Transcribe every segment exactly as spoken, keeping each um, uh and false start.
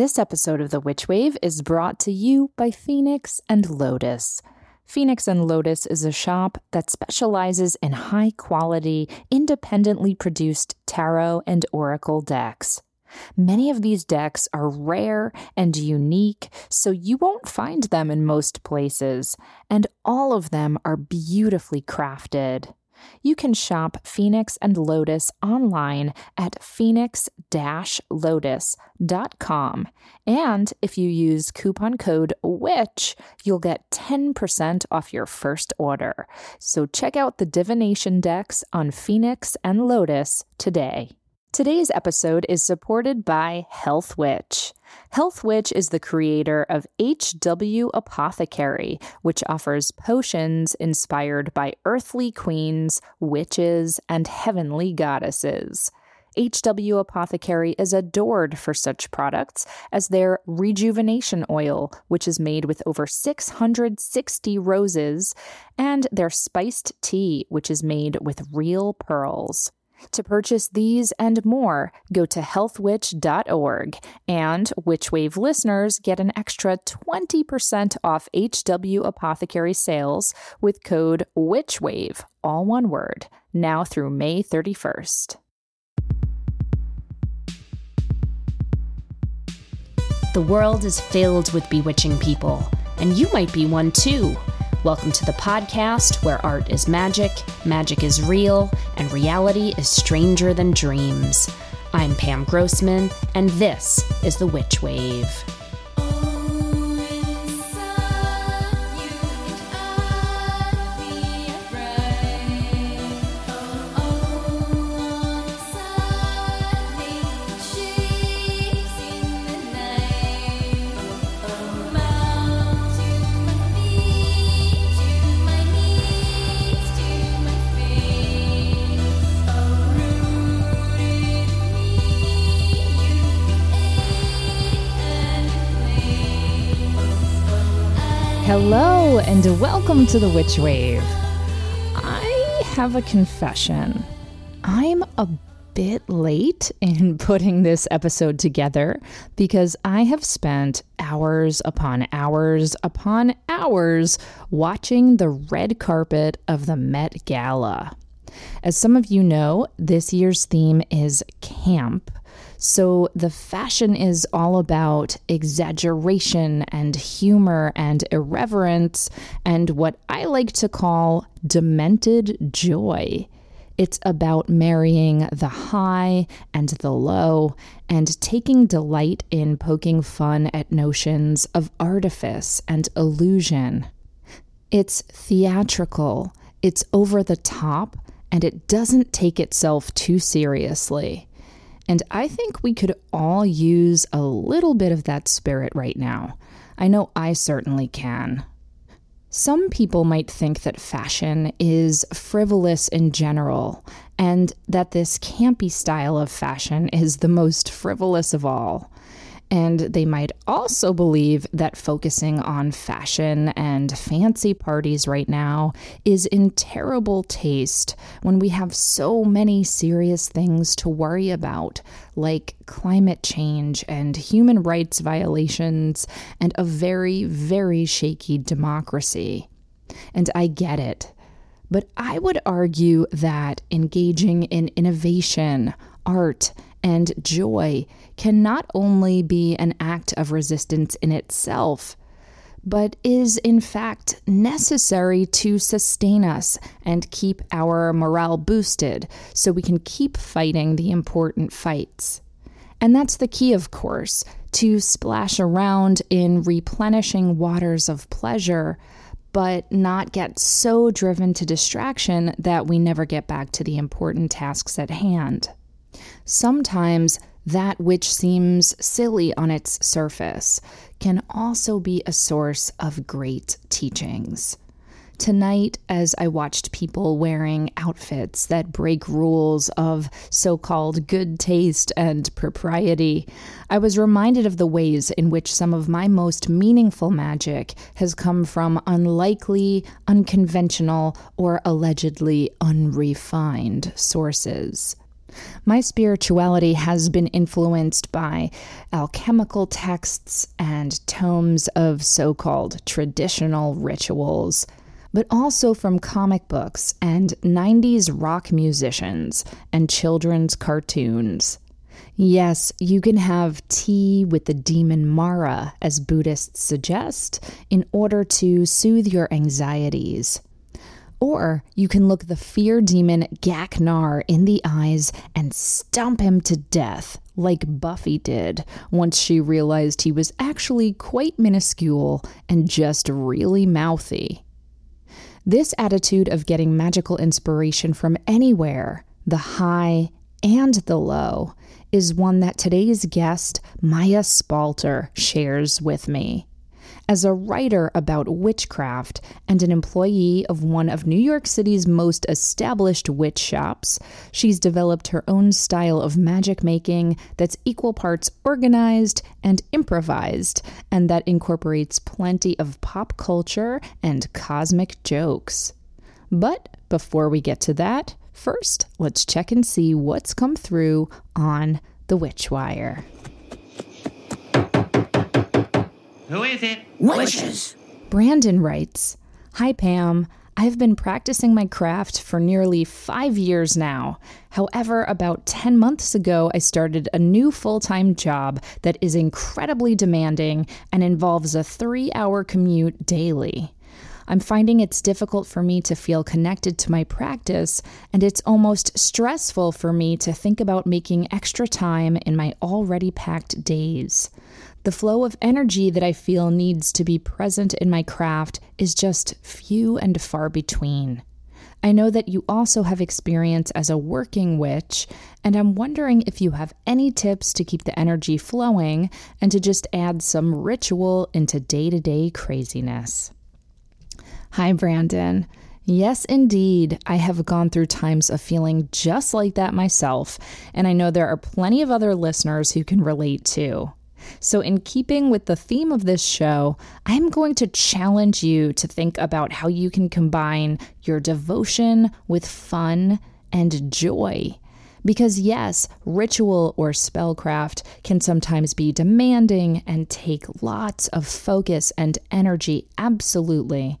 This episode of The Witch Wave is brought to you by Phoenix and Lotus. Phoenix and Lotus is a shop that specializes in high-quality, independently produced tarot and oracle decks. Many of these decks are rare and unique, so you won't find them in most places, and all of them are beautifully crafted. You can shop Phoenix and Lotus online at phoenix dash lotus dot com, and if you use coupon code WITCH, you'll get ten percent off your first order. So check out the divination decks on Phoenix and Lotus today. Today's episode is supported by Health Witch. Health Witch is the creator of H W Apothecary, which offers potions inspired by earthly queens, witches, and heavenly goddesses. H W Apothecary is adored for such products as their rejuvenation oil, which is made with over six hundred sixty roses, and their spiced tea, which is made with real pearls. To purchase these and more, go to health witch dot org, and Witch Wave listeners get an extra twenty percent off H W Apothecary sales with code WITCHWAVE, all one word, now through May thirty-first. The world is filled with bewitching people, and you might be one too. Welcome to the podcast where art is magic, magic is real, and reality is stranger than dreams. I'm Pam Grossman, and this is The Witch Wave. Hello and welcome to The Witch Wave. I have a confession. I'm a bit late in putting this episode together because I have spent hours upon hours upon hours watching the red carpet of the Met Gala. As some of you know, this year's theme is camp. So the fashion is all about exaggeration and humor and irreverence and what I like to call demented joy. It's about marrying the high and the low and taking delight in poking fun at notions of artifice and illusion. It's theatrical, it's over the top, and it doesn't take itself too seriously. And I think we could all use a little bit of that spirit right now. I know I certainly can. Some people might think that fashion is frivolous in general, and that this campy style of fashion is the most frivolous of all. And they might also believe that focusing on fashion and fancy parties right now is in terrible taste when we have so many serious things to worry about, like climate change and human rights violations and a very, very shaky democracy. And I get it. But I would argue that engaging in innovation, art, and joy can not only be an act of resistance in itself, but is in fact necessary to sustain us and keep our morale boosted so we can keep fighting the important fights. And that's the key, of course, to splash around in replenishing waters of pleasure, but not get so driven to distraction that we never get back to the important tasks at hand. Sometimes that which seems silly on its surface can also be a source of great teachings. Tonight, as I watched people wearing outfits that break rules of so-called good taste and propriety, I was reminded of the ways in which some of my most meaningful magic has come from unlikely, unconventional, or allegedly unrefined sources. My spirituality has been influenced by alchemical texts and tomes of so-called traditional rituals, but also from comic books and nineties rock musicians and children's cartoons. Yes, you can have tea with the demon Mara, as Buddhists suggest, in order to soothe your anxieties. Or you can look the fear demon Gaknar in the eyes and stomp him to death, like Buffy did, once she realized he was actually quite minuscule and just really mouthy. This attitude of getting magical inspiration from anywhere, the high and the low, is one that today's guest, Mya Spalter, shares with me. As a writer about witchcraft and an employee of one of New York City's most established witch shops, she's developed her own style of magic making that's equal parts organized and improvised, and that incorporates plenty of pop culture and cosmic jokes. But before we get to that, first, let's check and see what's come through on The Witch Wire. Who is it? Witches! Brandon writes, "Hi Pam, I've been practicing my craft for nearly five years now. However, about ten months ago, I started a new full-time job that is incredibly demanding and involves a three-hour commute daily. I'm finding it's difficult for me to feel connected to my practice, and it's almost stressful for me to think about making extra time in my already packed days. The flow of energy that I feel needs to be present in my craft is just few and far between. I know that you also have experience as a working witch, and I'm wondering if you have any tips to keep the energy flowing and to just add some ritual into day-to-day craziness." Hi, Brandon. Yes, indeed. I have gone through times of feeling just like that myself, and I know there are plenty of other listeners who can relate too. So in keeping with the theme of this show, I'm going to challenge you to think about how you can combine your devotion with fun and joy. Because yes, ritual or spellcraft can sometimes be demanding and take lots of focus and energy, absolutely.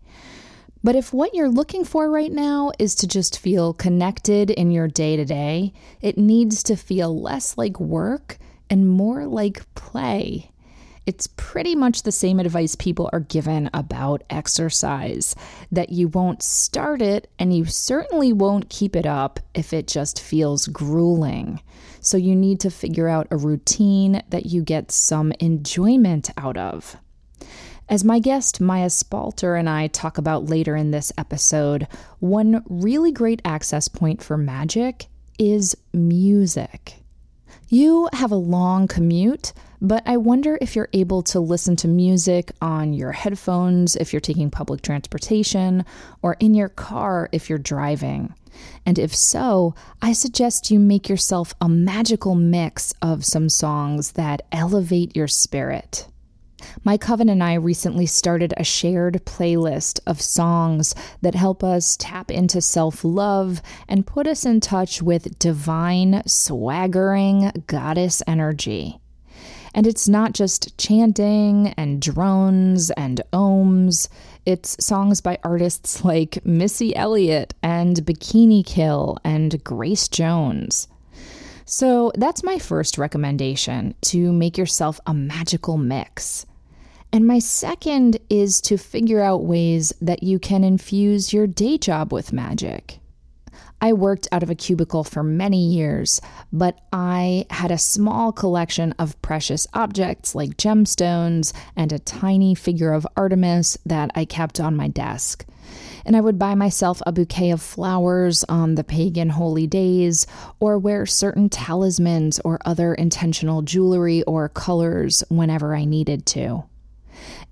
But if what you're looking for right now is to just feel connected in your day-to-day, it needs to feel less like work and more like play. It's pretty much the same advice people are given about exercise, that you won't start it and you certainly won't keep it up if it just feels grueling. So you need to figure out a routine that you get some enjoyment out of. As my guest Mya Spalter and I talk about later in this episode, one really great access point for magic is music. You have a long commute, but I wonder if you're able to listen to music on your headphones if you're taking public transportation, or in your car if you're driving. And if so, I suggest you make yourself a magical mix of some songs that elevate your spirit. My coven and I recently started a shared playlist of songs that help us tap into self-love and put us in touch with divine, swaggering goddess energy. And it's not just chanting and drones and ohms. It's songs by artists like Missy Elliott and Bikini Kill and Grace Jones. So that's my first recommendation, to make yourself a magical mix. And my second is to figure out ways that you can infuse your day job with magic. I worked out of a cubicle for many years, but I had a small collection of precious objects like gemstones and a tiny figure of Artemis that I kept on my desk. And I would buy myself a bouquet of flowers on the pagan holy days, or wear certain talismans or other intentional jewelry or colors whenever I needed to.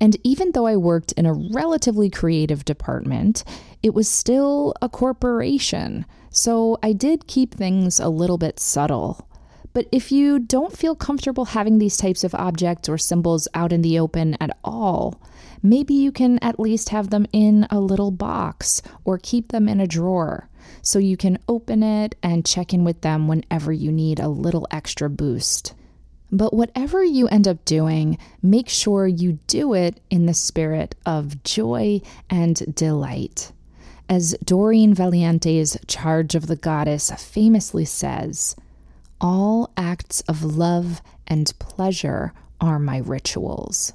And even though I worked in a relatively creative department, it was still a corporation, so I did keep things a little bit subtle. But if you don't feel comfortable having these types of objects or symbols out in the open at all, maybe you can at least have them in a little box or keep them in a drawer so you can open it and check in with them whenever you need a little extra boost. But whatever you end up doing, make sure you do it in the spirit of joy and delight. As Doreen Valiente's Charge of the Goddess famously says, "All acts of love and pleasure are my rituals."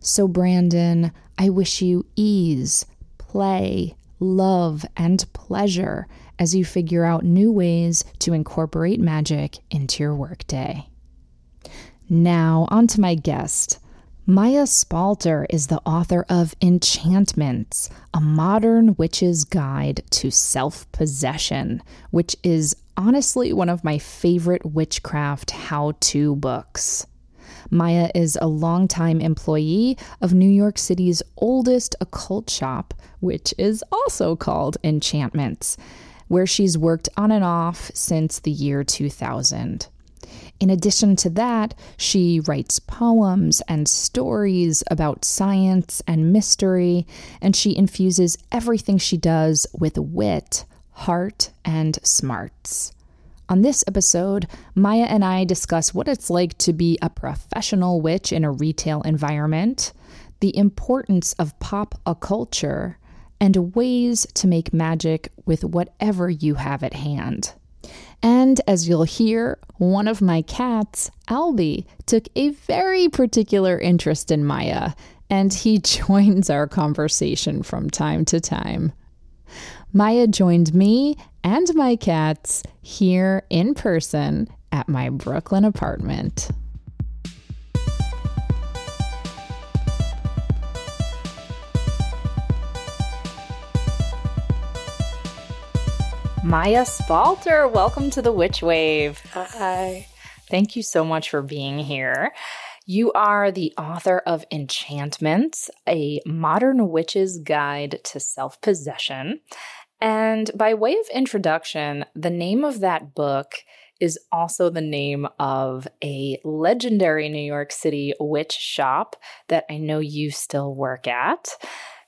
So, Brandon, I wish you ease, play, love, and pleasure as you figure out new ways to incorporate magic into your workday. Now, on to my guest. Mya Spalter is the author of Enchantments, a modern witch's guide to self-possession, which is honestly one of my favorite witchcraft how-to books. Mya is a longtime employee of New York City's oldest occult shop, which is also called Enchantments, where she's worked on and off since the year two thousand. In addition to that, she writes poems and stories about science and mystery, and she infuses everything she does with wit, heart, and smarts. On this episode, Mya and I discuss what it's like to be a professional witch in a retail environment, the importance of pop culture, and ways to make magic with whatever you have at hand. And as you'll hear, one of my cats, Albie, took a very particular interest in Mya, and he joins our conversation from time to time. Mya joined me and my cats here in person at my Brooklyn apartment. Mya Spalter, welcome to The Witch Wave. Hi. Thank you so much for being here. You are the author of Enchantments, a modern witch's guide to self-possession. And by way of introduction, the name of that book is also the name of a legendary New York City witch shop that I know you still work at.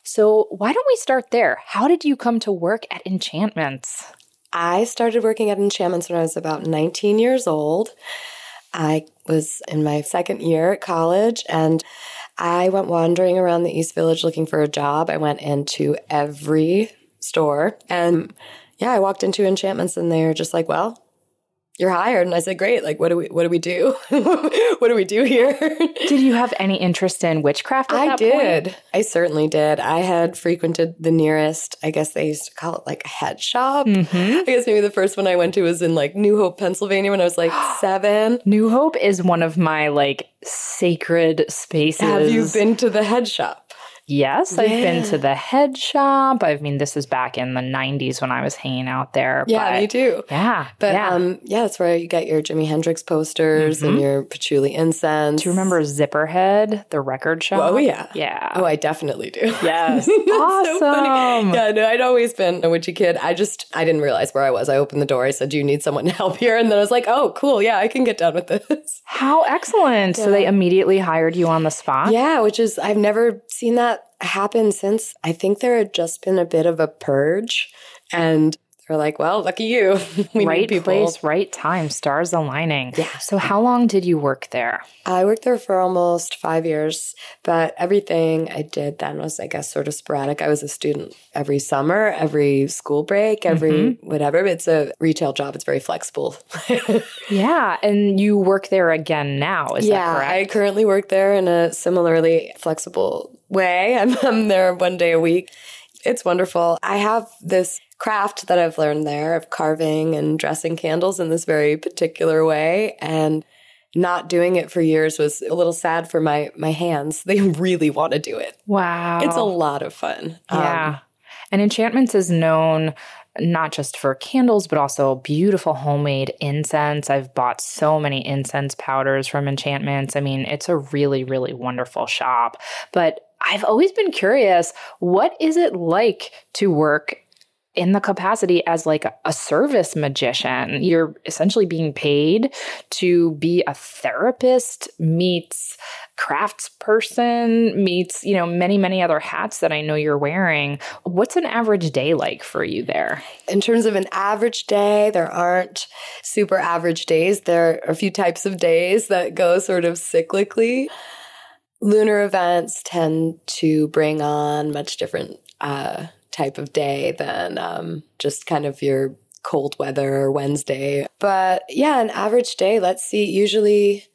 So why don't we start there? How did you come to work at Enchantments? I started working at Enchantments when I was about nineteen years old. I was in my second year at college, and I went wandering around the East Village looking for a job. I went into every store, and yeah, I walked into Enchantments, and they were just like, well, you're hired. And I said, great. Like, what do we, what do we do? What do we do here? Did you have any interest in witchcraft at I that did. point? I certainly did. I had frequented the nearest, I guess they used to call it like a head shop. Mm-hmm. I guess maybe the first one I went to was in like New Hope, Pennsylvania when I was like seven. New Hope is one of my like sacred spaces. Have you been to the head shop? Yes, yeah. I've been to the head shop. I mean, this is back in the nineties when I was hanging out there. Yeah, but, me too. Yeah. But yeah. Um, yeah, that's where you get your Jimi Hendrix posters mm-hmm. and your patchouli incense. Do you remember Zipperhead, the record shop? Oh, yeah. Yeah. Oh, I definitely do. Yes. Awesome. So funny. Yeah, no, I'd always been a witchy kid. I just, I didn't realize where I was. I opened the door. I said, do you need someone to help here? And then I was like, oh, cool. Yeah, I can get done with this. How excellent. Yeah. So they immediately hired you on the spot? Yeah, which is, I've never seen that happened since. I think there had just been a bit of a purge, and they're like, well, lucky you. we right need people. Place, right time, stars aligning. Yeah. So how long did you work there? I worked there for almost five years, but everything I did then was, I guess, sort of sporadic. I was a student every summer, every school break, every mm-hmm. whatever. It's a retail job. It's very flexible. Yeah. And you work there again now, is yeah, that correct? Yeah, I currently work there in a similarly flexible way. I'm, I'm there one day a week. It's wonderful. I have this craft that I've learned there of carving and dressing candles in this very particular way. And not doing it for years was a little sad for my my hands. They really want to do it. Wow. It's a lot of fun. Yeah. Um, and Enchantments is known not just for candles, but also beautiful homemade incense. I've bought so many incense powders from Enchantments. I mean, it's a really, really wonderful shop. But I've always been curious, what is it like to work in the capacity as like a service magician. You're essentially being paid to be a therapist meets craftsperson meets, you know, many, many other hats that I know you're wearing. What's an average day like for you there? In terms of an average day, there aren't super average days. There are a few types of days that go sort of cyclically. Lunar events tend to bring on much different uh, type of day than um, just kind of your cold weather Wednesday. But yeah, an average day, let's see, usually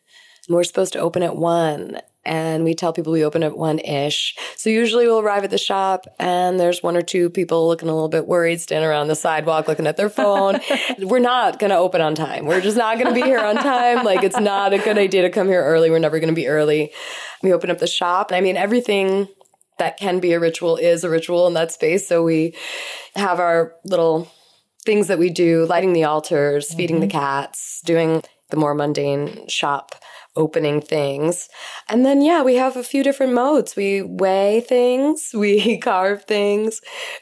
we're supposed to open at one, and we tell people we open at one-ish. So usually we'll arrive at the shop, and there's one or two people looking a little bit worried, standing around the sidewalk looking at their phone. We're not going to open on time. We're just not going to be here on time. Like, it's not a good idea to come here early. We're never going to be early. We open up the shop. I mean, everything that can be a ritual is a ritual in that space. So we have our little things that we do, lighting the altars, mm-hmm. feeding the cats, doing the more mundane shop opening things. And then, yeah, we have a few different modes. We weigh things, we carve things,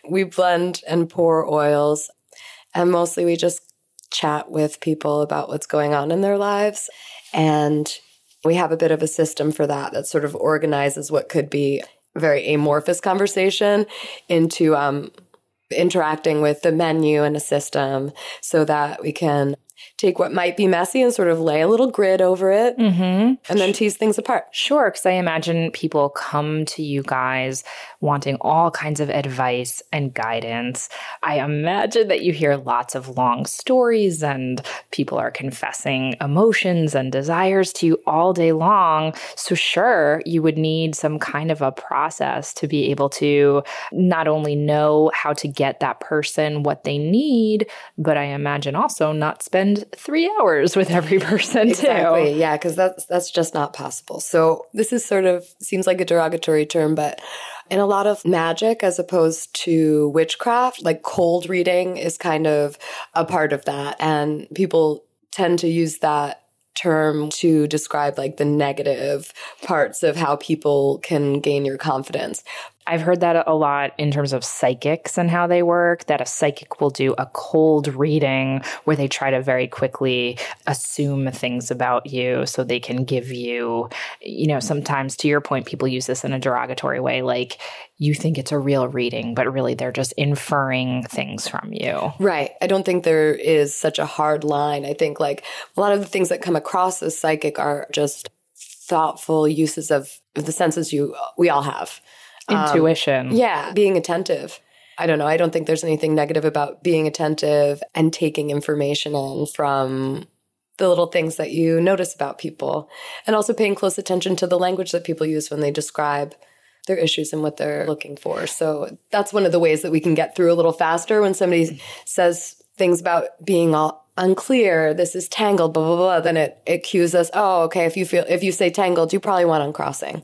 we blend and pour oils. And mostly we just chat with people about what's going on in their lives. And we have a bit of a system for that that sort of organizes what could be a very amorphous conversation into um, interacting with the menu and a system so that we can take what might be messy and sort of lay a little grid over it mm-hmm. and then tease things apart. Sure, because I imagine people come to you guys wanting all kinds of advice and guidance. I imagine that you hear lots of long stories and people are confessing emotions and desires to you all day long. So sure, you would need some kind of a process to be able to not only know how to get that person what they need, but I imagine also not spend three hours with every person exactly. too. Yeah, because that's that's just not possible. So this is sort of seems like a derogatory term, but in a lot of magic as opposed to witchcraft, like cold reading is kind of a part of that. And people tend to use that term to describe like the negative parts of how people can gain your confidence. I've heard that a lot in terms of psychics and how they work, that a psychic will do a cold reading where they try to very quickly assume things about you so they can give you, you know, sometimes to your point, people use this in a derogatory way, like you think it's a real reading, but really they're just inferring things from you. Right. I don't think there is such a hard line. I think like a lot of the things that come across as psychic are just thoughtful uses of the senses you we all have. Intuition. Um, yeah, being attentive. I don't know. I don't think there's anything negative about being attentive and taking information in from the little things that you notice about people. And also paying close attention to the language that people use when they describe their issues and what they're looking for. So that's one of the ways that we can get through a little faster when somebody mm-hmm. says things about being all unclear, this is tangled, blah, blah, blah. Then it, it cues us, oh, okay, if you feel if you say tangled, you probably want uncrossing.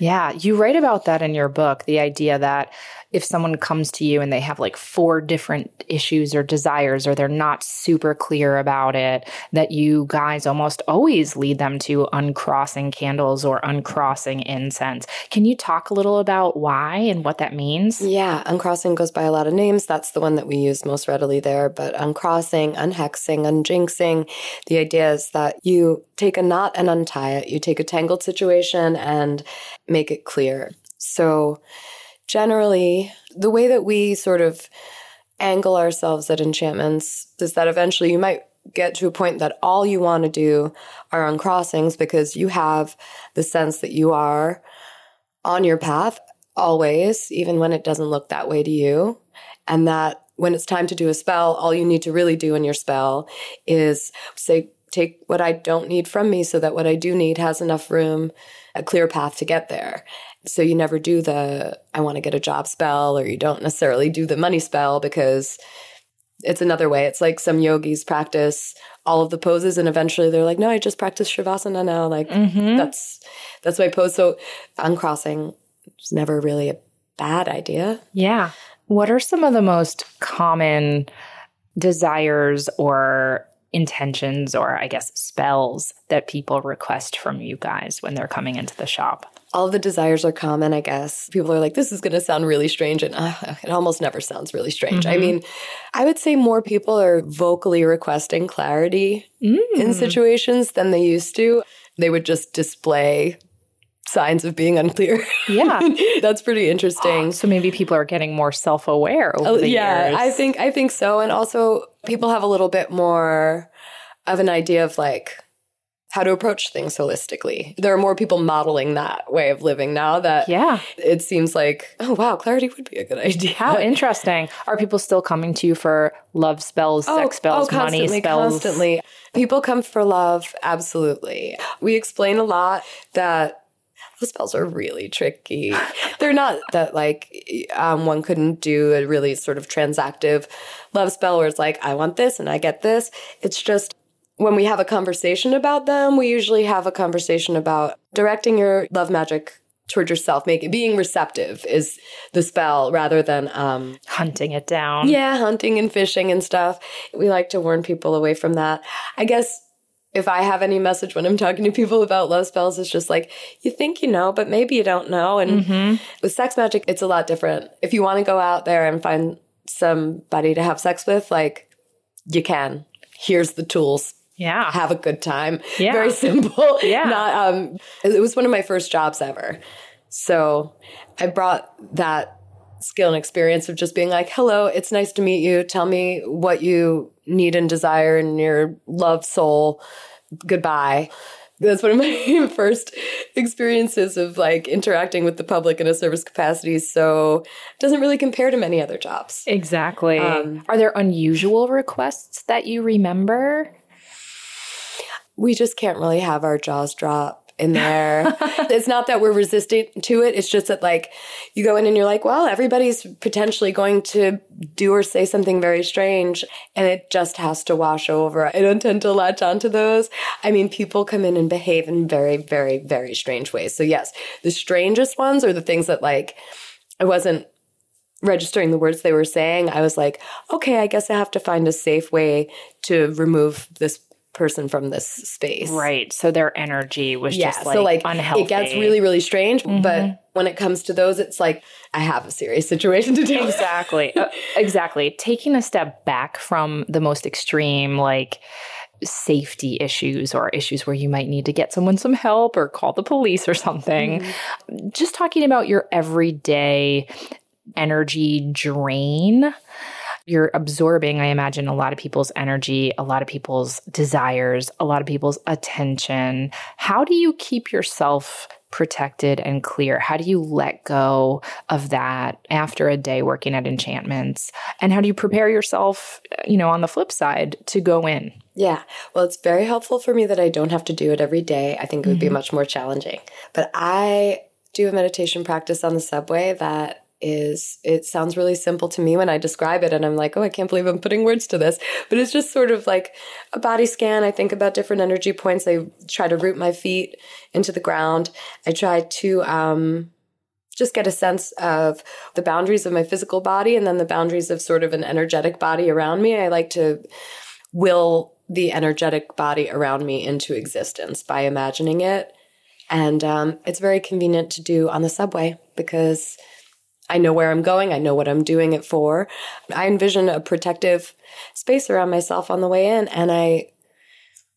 Yeah, you write about that in your book, the idea that if someone comes to you and they have like four different issues or desires or they're not super clear about it, that you guys almost always lead them to uncrossing candles or uncrossing incense. Can you talk a little about why and what that means? Yeah, uncrossing goes by a lot of names. That's the one that we use most readily there. But uncrossing, unhexing, unjinxing, the idea is that you take a knot and untie it. You take a tangled situation and make it clear. So generally, the way that we sort of angle ourselves at Enchantments is that eventually you might get to a point that all you want to do are uncrossings because you have the sense that you are on your path always, even when it doesn't look that way to you, and that when it's time to do a spell, all you need to really do in your spell is say, take what I don't need from me so that what I do need has enough room, a clear path to get there. So you never do the, I want to get a job spell, or you don't necessarily do the money spell because it's another way. It's like some yogis practice all of the poses and eventually they're like, no, I just practice Shavasana now. Like mm-hmm. that's, that's my pose. So uncrossing is never really a bad idea. Yeah. What are some of the most common desires or intentions or, I guess, spells that people request from you guys when they're coming into the shop? All the desires are common, I guess. People are like, this is going to sound really strange. And uh, it almost never sounds really strange. Mm-hmm. I mean, I would say more people are vocally requesting clarity mm. in situations than they used to. They would just display signs of being unclear. Yeah. That's pretty interesting. So maybe people are getting more self-aware over oh, the yeah, years. Yeah, I think, I think so. And also people have a little bit more of an idea of like how to approach things holistically. There are more people modeling that way of living now that yeah. it seems like, oh, wow, clarity would be a good idea. How interesting. Are people still coming to you for love spells, oh, sex spells, oh, money spells? Constantly. People come for love. Absolutely. We explain a lot that those spells are really tricky. They're not that, like, um, one couldn't do a really sort of transactive love spell where it's like, I want this and I get this. It's just when we have a conversation about them, we usually have a conversation about directing your love magic toward yourself. Making being receptive is the spell rather than um, hunting it down. Yeah, hunting and fishing and stuff. We like to warn people away from that. I guess if I have any message when I'm talking to people about love spells, it's just like, you think you know, but maybe you don't know. And mm-hmm. with sex magic, it's a lot different. If you want to go out there and find somebody to have sex with, like, you can. Here's the tools. Yeah. Have a good time. Yeah. Very simple. Yeah. Not, um, it was one of my first jobs ever. So I brought that skill and experience of just being like, hello, it's nice to meet you. Tell me what you need and desire in your love soul. Goodbye. That's one of my first experiences of like interacting with the public in a service capacity. So it doesn't really compare to many other jobs. Exactly. Um, Are there unusual requests that you remember? We just can't really have our jaws drop in there. It's not that we're resistant to it. It's just that like you go in and you're like, well, everybody's potentially going to do or say something very strange, and it just has to wash over. I don't tend to latch onto those. I mean, people come in and behave in very, very, very strange ways. So yes, the strangest ones are the things that like I wasn't registering the words they were saying. I was like, okay, I guess I have to find a safe way to remove this person from this space. Right. So their energy was yeah, just like, so like unhealthy. It gets really, really strange. Mm-hmm. But when it comes to those, it's like, I have a serious situation to deal with. Exactly. uh, exactly. Taking a step back from the most extreme, like safety issues or issues where you might need to get someone some help or call the police or something. Mm-hmm. Just talking about your everyday energy drain. You're absorbing, I imagine, a lot of people's energy, a lot of people's desires, a lot of people's attention. How do you keep yourself protected and clear? How do you let go of that after a day working at Enchantments? And how do you prepare yourself, you know, on the flip side to go in? Yeah. Well, it's very helpful for me that I don't have to do it every day. I think it would mm-hmm. be much more challenging. But I do a meditation practice on the subway that is it sounds really simple to me when I describe it, and I'm like, oh, I can't believe I'm putting words to this. But it's just sort of like a body scan. I think about different energy points. I try to root my feet into the ground. I try to um, just get a sense of the boundaries of my physical body and then the boundaries of sort of an energetic body around me. I like to will the energetic body around me into existence by imagining it. And um, it's very convenient to do on the subway because I know where I'm going. I know what I'm doing it for. I envision a protective space around myself on the way in, and I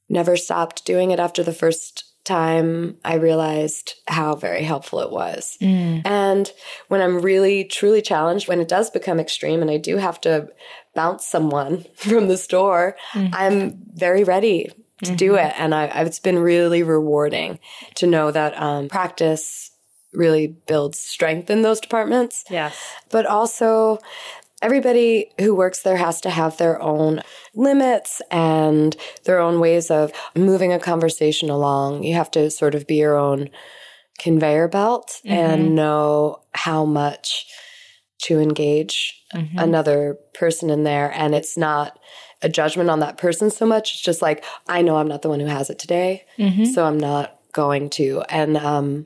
never stopped doing it after the first time I realized how very helpful it was. Mm. And when I'm really, truly challenged, when it does become extreme and I do have to bounce someone from the store, mm-hmm. I'm very ready to mm-hmm. do it. And I, it's been really rewarding to know that um, practice really builds strength in those departments. Yes. But also everybody who works there has to have their own limits and their own ways of moving a conversation along. You have to sort of be your own conveyor belt mm-hmm. and know how much to engage mm-hmm. another person in there. And it's not a judgment on that person so much. It's just like, I know I'm not the one who has it today, mm-hmm. so I'm not going to. And um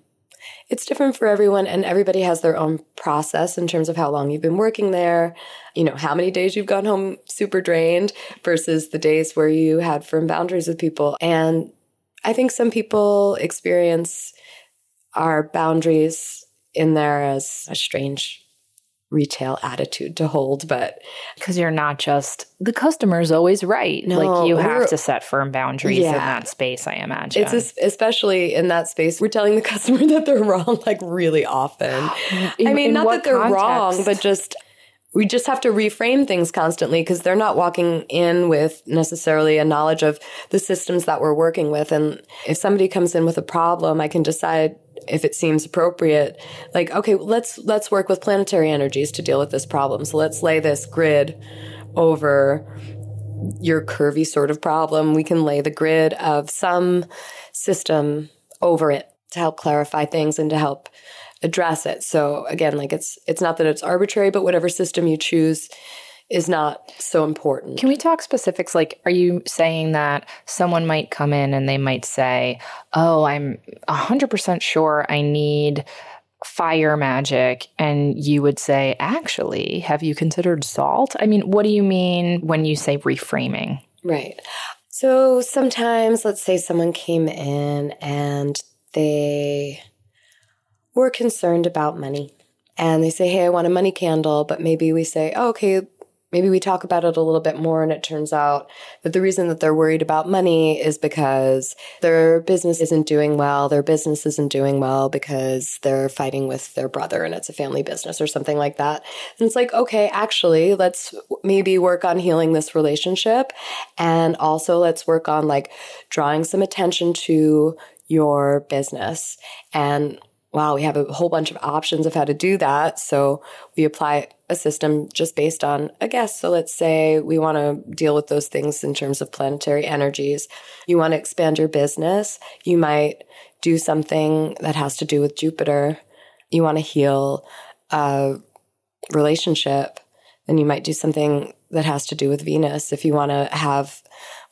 It's different for everyone, and everybody has their own process in terms of how long you've been working there, you know, how many days you've gone home super drained versus the days where you had firm boundaries with people. And I think some people experience our boundaries in there as a strange retail attitude to hold, but because you're not just the customer's always right. No, like you have to set firm boundaries yeah. in that space, I imagine. It's especially in that space, we're telling the customer that they're wrong, like really often. in, I mean, not that they're context? wrong, but just we just have to reframe things constantly because they're not walking in with necessarily a knowledge of the systems that we're working with. And if somebody comes in with a problem, I can decide if it seems appropriate, like, okay, let's let's work with planetary energies to deal with this problem. So let's lay this grid over your curvy sort of problem. We can lay the grid of some system over it to help clarify things and to help address it. So again, like it's it's not that it's arbitrary, but whatever system you choose is not so important. Can we talk specifics? Like, are you saying that someone might come in and they might say, oh, I'm one hundred percent sure I need fire magic. And you would say, actually, have you considered salt? I mean, what do you mean when you say reframing? Right. So sometimes, let's say someone came in and they were concerned about money. And they say, hey, I want a money candle. But maybe we say, oh, okay, maybe we talk about it a little bit more, and it turns out that the reason that they're worried about money is because their business isn't doing well, their business isn't doing well because they're fighting with their brother and it's a family business or something like that. And it's like, okay, actually, let's maybe work on healing this relationship, and also let's work on like drawing some attention to your business. And wow, we have a whole bunch of options of how to do that. So we apply a system just based on a guess. So let's say we want to deal with those things in terms of planetary energies. You want to expand your business. You might do something that has to do with Jupiter. You want to heal a relationship. Then you might do something that has to do with Venus. If you want to have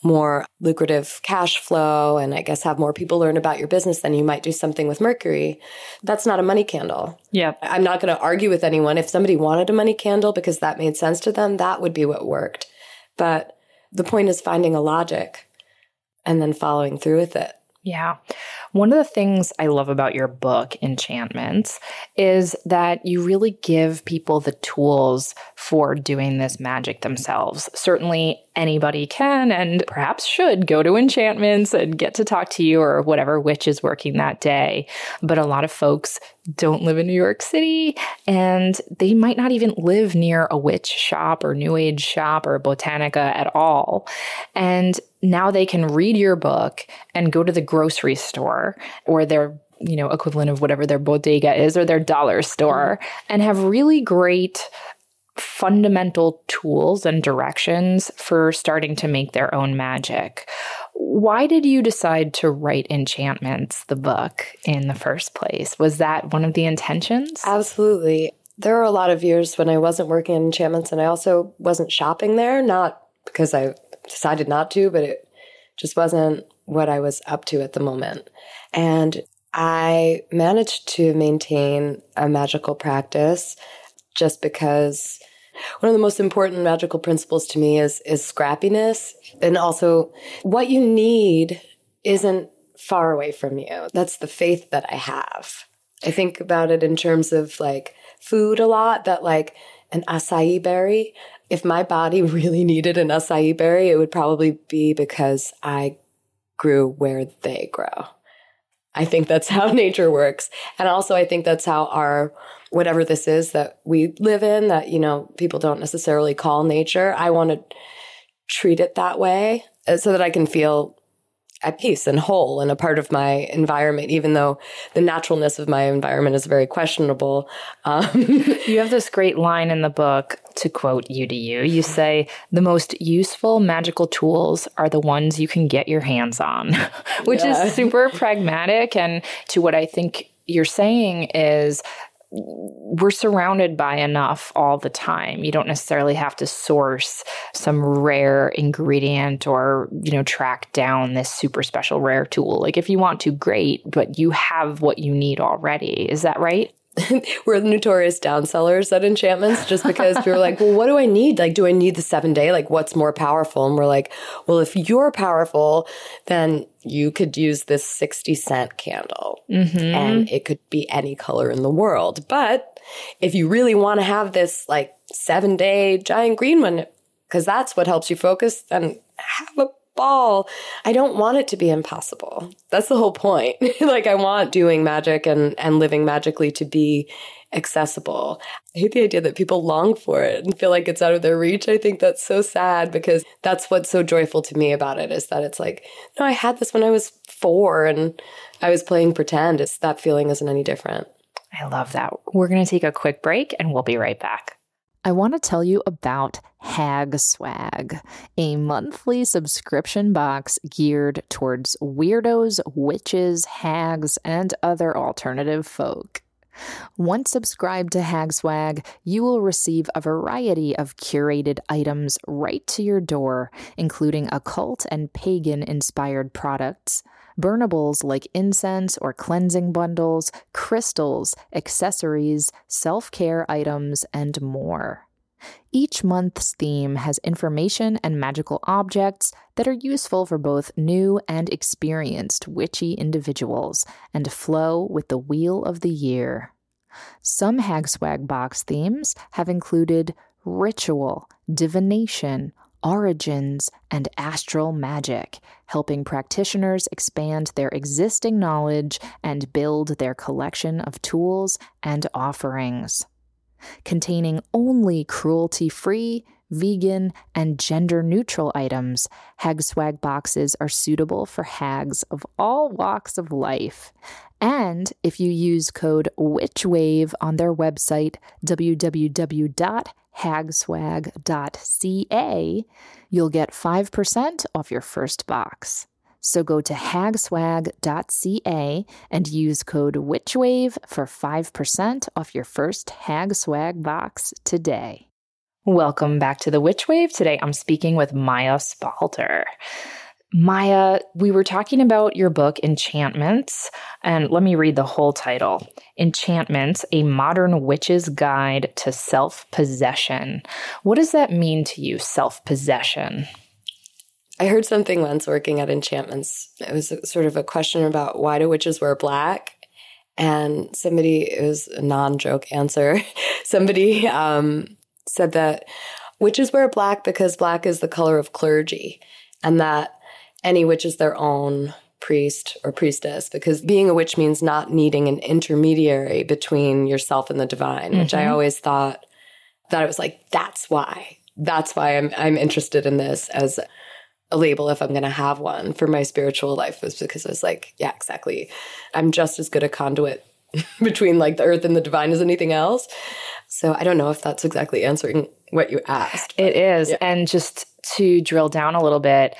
more lucrative cash flow and I guess have more people learn about your business, then you might do something with Mercury. That's not a money candle. Yeah. I'm not going to argue with anyone. If somebody wanted a money candle because that made sense to them, that would be what worked. But the point is finding a logic and then following through with it. Yeah. One of the things I love about your book, Enchantments, is that you really give people the tools for doing this magic themselves. Certainly anybody can and perhaps should go to Enchantments and get to talk to you or whatever witch is working that day. But a lot of folks don't live in New York City, and they might not even live near a witch shop or New Age shop or Botanica at all. And now they can read your book and go to the grocery store or their, you know, equivalent of whatever their bodega is or their dollar store and have really great fundamental tools and directions for starting to make their own magic. Why did you decide to write Enchantments, the book, in the first place? Was that one of the intentions? Absolutely. There were a lot of years when I wasn't working in Enchantments, and I also wasn't shopping there, not because I decided not to, but it just wasn't what I was up to at the moment. And I managed to maintain a magical practice just because one of the most important magical principles to me is is scrappiness. And also what you need isn't far away from you. That's the faith that I have. I think about it in terms of like food a lot, that like an acai berry, if my body really needed an acai berry, it would probably be because I grew where they grow. I think that's how nature works. And also I think that's how our, whatever this is that we live in, that, you know, people don't necessarily call nature, I want to treat it that way so that I can feel at peace and whole and a part of my environment, even though the naturalness of my environment is very questionable. Um, you have this great line in the book, to quote you to you. You say, the most useful magical tools are the ones you can get your hands on, which yeah. is super pragmatic. And to what I think you're saying is we're surrounded by enough all the time. You don't necessarily have to source some rare ingredient or, you know, track down this super special rare tool. Like if you want to, great, but you have what you need already. Is that right? We're notorious downsellers at Enchantments just because we were like, well, what do I need? Like, do I need the seven day? Like, what's more powerful? And we're like, well, if you're powerful, then you could use this sixty cent candle mm-hmm. and it could be any color in the world. But if you really want to have this like seven day giant green one, because that's what helps you focus, then have a ball. I don't want it to be impossible. That's the whole point. Like I want doing magic and, and living magically to be accessible. I hate the idea that people long for it and feel like it's out of their reach. I think that's so sad because that's what's so joyful to me about it is that it's like, no, I had this when I was four and I was playing pretend. It's that feeling isn't any different. I love that. We're going to take a quick break and we'll be right back. I want to tell you about Hag Swag, a monthly subscription box geared towards weirdos, witches, hags, and other alternative folk. Once subscribed to Hag Swag, you will receive a variety of curated items right to your door, including occult and pagan-inspired products, burnables like incense or cleansing bundles, crystals, accessories, self-care items, and more. Each month's theme has information and magical objects that are useful for both new and experienced witchy individuals and flow with the wheel of the year. Some Hag Swag box themes have included ritual, divination, origins, and astral magic, helping practitioners expand their existing knowledge and build their collection of tools and offerings. Containing only cruelty-free, vegan, and gender-neutral items, Hag Swag boxes are suitable for hags of all walks of life. And if you use code WITCHWAVE on their website, w w w dot hag swag dot c a, you'll get five percent off your first box. So go to hag swag dot c a and use code WITCHWAVE for five percent off your first Hag Swag box today. Welcome back to The Witch Wave. Today I'm speaking with Mya Spalter. Mya, we were talking about your book, Enchantments, and let me read the whole title. Enchantments, A Modern Witch's Guide to Self-Possession. What does that mean to you, self-possession? I heard something once working at Enchantments. It was sort of a question about why do witches wear black? And somebody, it was a non-joke answer, somebody um, said that witches wear black because black is the color of clergy and that any witch is their own priest or priestess, because being a witch means not needing an intermediary between yourself and the divine, mm-hmm. which I always thought that it was like, that's why. That's why I'm I'm interested in this as a label, if I'm going to have one for my spiritual life, was because I was like, yeah, exactly. I'm just as good a conduit between like the earth and the divine as anything else. So I don't know if that's exactly answering what you asked. But, it is. Yeah. And just to drill down a little bit,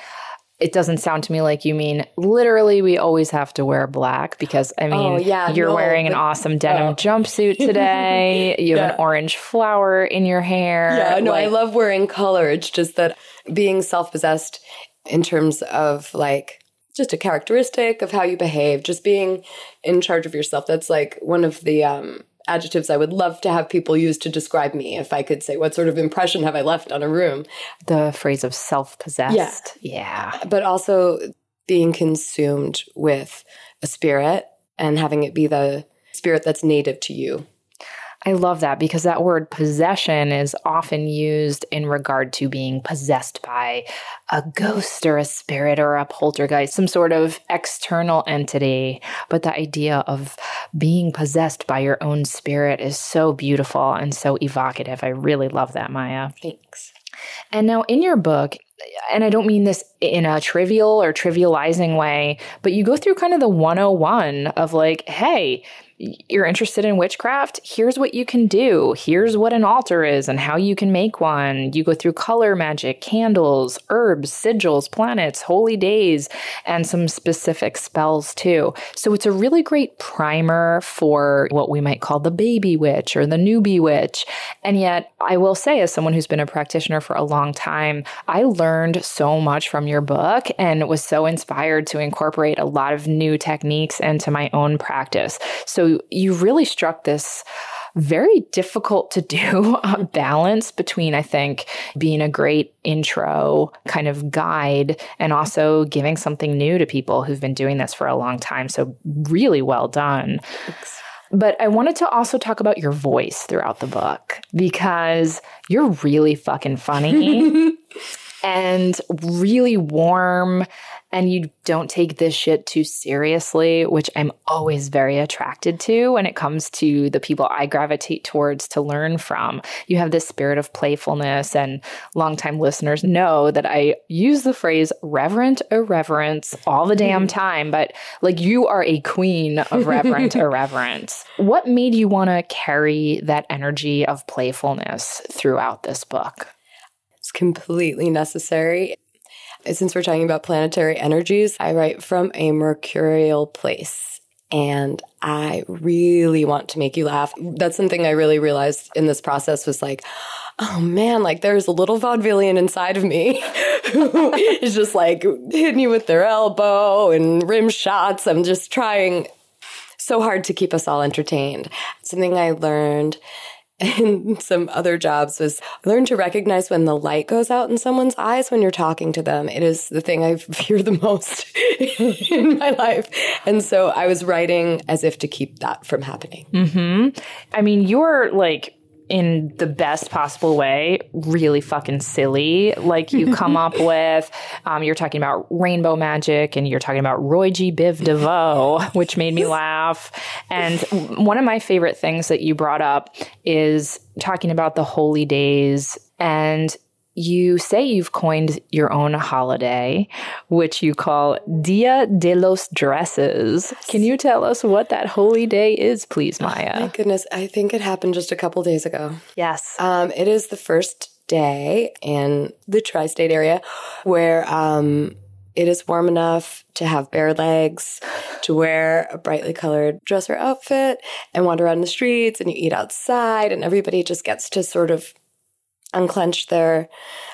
it doesn't sound to me like you mean literally we always have to wear black because, I mean, oh, yeah, you're no, wearing an awesome denim oh. jumpsuit today. You have yeah. an orange flower in your hair. Yeah, no, like, I love wearing color. It's just that being self-possessed in terms of like just a characteristic of how you behave, just being in charge of yourself. That's like one of the um, adjectives I would love to have people use to describe me if I could say, what sort of impression have I left on a room? The phrase of self-possessed. Yeah. yeah. But also being consumed with a spirit and having it be the spirit that's native to you. I love that because that word possession is often used in regard to being possessed by a ghost or a spirit or a poltergeist, some sort of external entity. But the idea of being possessed by your own spirit is so beautiful and so evocative. I really love that, Mya. Thanks. And now in your book, and I don't mean this in a trivial or trivializing way, but you go through kind of the one oh one of like, hey, you're interested in witchcraft? Here's what you can do. Here's what an altar is and how you can make one. You go through color magic, candles, herbs, sigils, planets, holy days, and some specific spells too. So it's a really great primer for what we might call the baby witch or the newbie witch. And yet, I will say, as someone who's been a practitioner for a long time, I learned so much from your book and was so inspired to incorporate a lot of new techniques into my own practice. So you really struck this very difficult to do uh, balance between, I think, being a great intro kind of guide and also giving something new to people who've been doing this for a long time. So really well done. Thanks. But I wanted to also talk about your voice throughout the book because you're really fucking funny and really warm. And you don't take this shit too seriously, which I'm always very attracted to when it comes to the people I gravitate towards to learn from. You have this spirit of playfulness, and longtime listeners know that I use the phrase reverent irreverence all the damn time, but like you are a queen of reverent irreverence. What made you want to carry that energy of playfulness throughout this book? It's completely necessary. Since we're talking about planetary energies, I write from a mercurial place, and I really want to make you laugh. That's something I really realized in this process was like, oh man, like there's a little vaudevillian inside of me who is just like hitting you with their elbow and rim shots. I'm just trying so hard to keep us all entertained. Something I learned and some other jobs was learn to recognize when the light goes out in someone's eyes when you're talking to them. It is the thing I fear the most in my life. And so I was writing as if to keep that from happening. Mm-hmm. I mean, you're like, in the best possible way, really fucking silly. Like you come up with, um, you're talking about rainbow magic and you're talking about Roy G. Biv DeVoe, which made me laugh. And one of my favorite things that you brought up is talking about the holy days. And you say you've coined your own holiday, which you call Dia de los Dresses. Can you tell us what that holy day is, please, Mya? Oh, my goodness. I think it happened just a couple days ago. Yes. Um, it is the first day in the tri-state area where um, it is warm enough to have bare legs, to wear a brightly colored dress or outfit, and wander around the streets, and you eat outside, and everybody just gets to sort of unclench their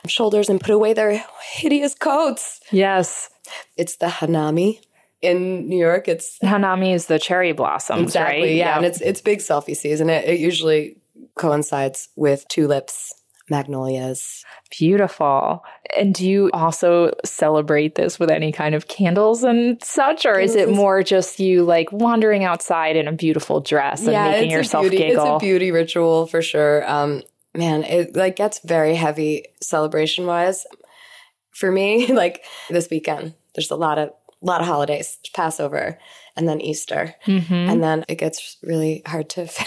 shoulders and put away their hideous coats. Yes. It's the hanami in New York. It's hanami is the cherry blossoms, exactly, right? Yeah. yeah. And it's it's big selfie season. It, it usually coincides with tulips, magnolias. Beautiful. And do you also celebrate this with any kind of candles and such? Or is it more just you like wandering outside in a beautiful dress and yeah, making yourself beauty, giggle? It's a beauty ritual for sure. Um, Man, it like gets very heavy celebration-wise. For me, like this weekend, there's a lot of lot of holidays. Passover and then Easter. Mm-hmm. And then it gets really hard to fit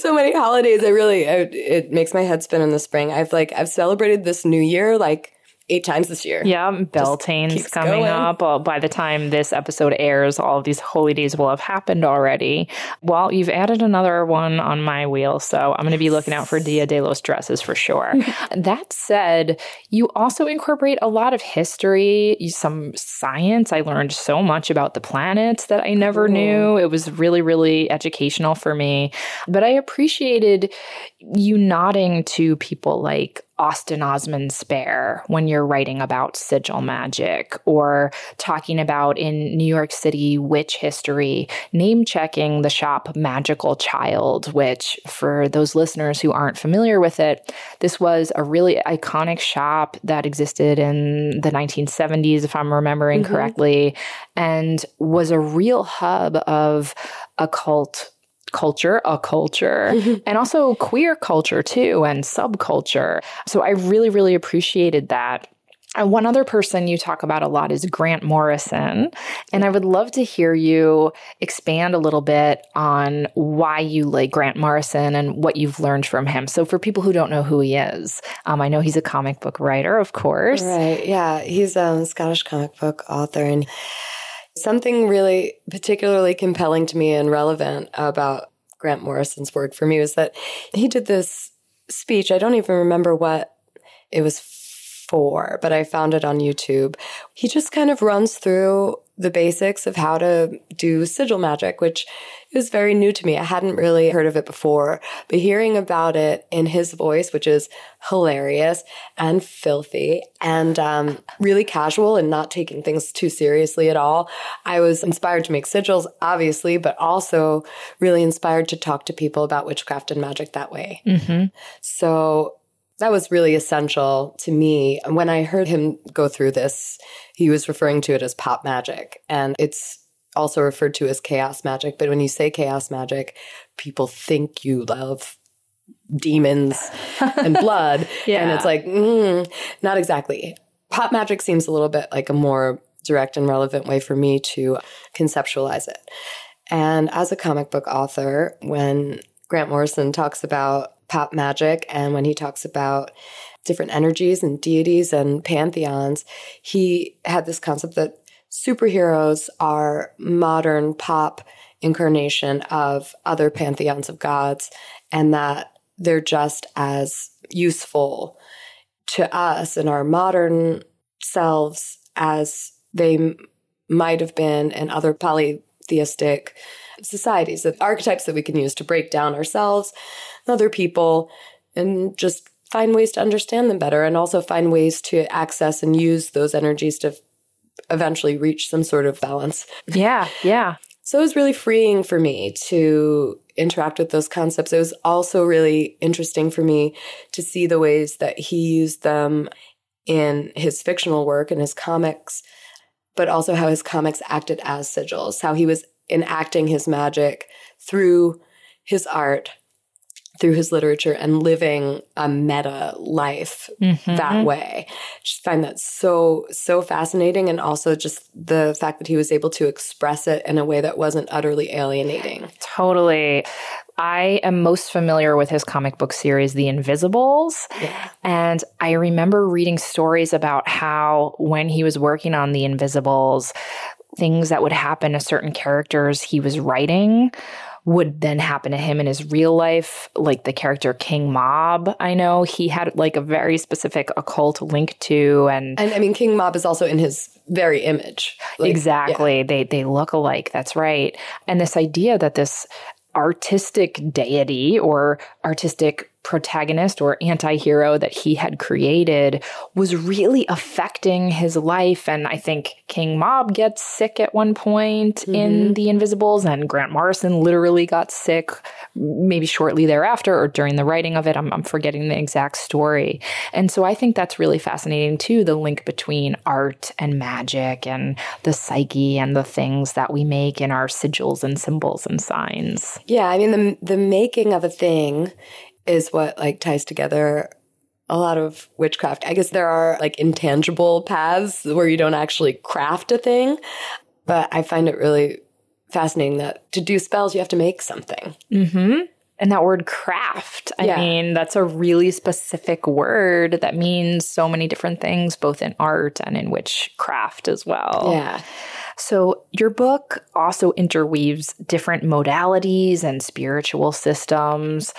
so many holidays. I really, I, it makes my head spin in the spring. I've like, I've celebrated this new year like eight times this year. Yeah, Beltane's coming going. up. Well, by the time this episode airs, all of these holy days will have happened already. Well, you've added another one on my wheel, so I'm going to be looking out for Dia de los Dresses for sure. That said, you also incorporate a lot of history, some science. I learned so much about the planets that I never Ooh. knew. It was really, really educational for me. But I appreciated you nodding to people like Austin Osman Spare when you're writing about sigil magic or talking about in New York City witch history, name checking the shop Magical Child, which for those listeners who aren't familiar with it, this was a really iconic shop that existed in the nineteen seventies, if I'm remembering mm-hmm. correctly, and was a real hub of occult culture, a culture, and also queer culture too, and subculture. So I really, really appreciated that. One other person you talk about a lot is Grant Morrison, and I would love to hear you expand a little bit on why you like Grant Morrison and what you've learned from him. So for people who don't know who he is, um, I know he's a comic book writer, of course. Right, yeah. He's a Scottish comic book author, and something really particularly compelling to me and relevant about Grant Morrison's work for me was that he did this speech. I don't even remember what it was for, but I found it on YouTube. He just kind of runs through the basics of how to do sigil magic, which is very new to me. I hadn't really heard of it before, but hearing about it in his voice, which is hilarious and filthy and um, really casual and not taking things too seriously at all, I was inspired to make sigils, obviously, but also really inspired to talk to people about witchcraft and magic that way. Mm-hmm. So that was really essential to me. When I heard him go through this, he was referring to it as pop magic. And it's also referred to as chaos magic. But when you say chaos magic, people think you love demons and blood. Yeah. And it's like, mm, not exactly. Pop magic seems a little bit like a more direct and relevant way for me to conceptualize it. And as a comic book author, when Grant Morrison talks about pop magic, and when he talks about different energies and deities and pantheons, he had this concept that superheroes are modern pop incarnation of other pantheons of gods, and that they're just as useful to us in our modern selves as they m- might have been in other polytheistic societies, the archetypes that we can use to break down ourselves, other people, and just find ways to understand them better, and also find ways to access and use those energies to eventually reach some sort of balance. Yeah, yeah. So it was really freeing for me to interact with those concepts. It was also really interesting for me to see the ways that he used them in his fictional work and his comics, but also how his comics acted as sigils, how he was enacting his magic through his art, through his literature, and living a meta life mm-hmm. that way. I just find that so, so fascinating. And also just the fact that he was able to express it in a way that wasn't utterly alienating. Totally. I am most familiar with his comic book series, The Invisibles. Yeah. And I remember reading stories about how when he was working on The Invisibles, things that would happen to certain characters he was writing would then happen to him in his real life. Like the character King Mob, I know he had like a very specific occult link to. And, and I mean, King Mob is also in his very image. Like, exactly. Yeah. They, they look alike. That's right. And this idea that this artistic deity or artistic protagonist or anti-hero that he had created was really affecting his life. And I think King Mob gets sick at one point mm-hmm. in The Invisibles, and Grant Morrison literally got sick maybe shortly thereafter or during the writing of it. I'm, I'm forgetting the exact story. And so I think that's really fascinating too, the link between art and magic and the psyche and the things that we make in our sigils and symbols and signs. Yeah, I mean, the the making of a thing is what like ties together a lot of witchcraft. I guess there are like intangible paths where you don't actually craft a thing, but I find it really fascinating that to do spells, you have to make something. Mm-hmm. And that word craft, I yeah. mean, that's a really specific word that means so many different things, both in art and in witchcraft as well. Yeah. So your book also interweaves different modalities and spiritual systems.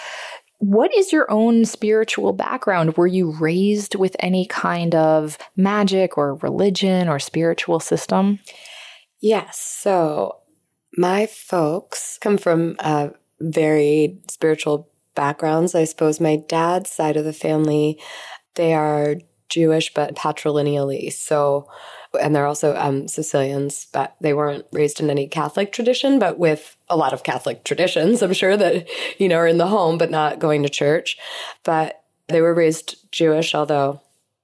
What is your own spiritual background? Were you raised with any kind of magic or religion or spiritual system? Yes. So my folks come from uh, varied spiritual backgrounds. I suppose my dad's side of the family, they are Jewish, but patrilineally. So, and they're also um, Sicilians, but they weren't raised in any Catholic tradition, but with a lot of Catholic traditions, I'm sure, that, you know, are in the home, but not going to church. But they were raised Jewish, although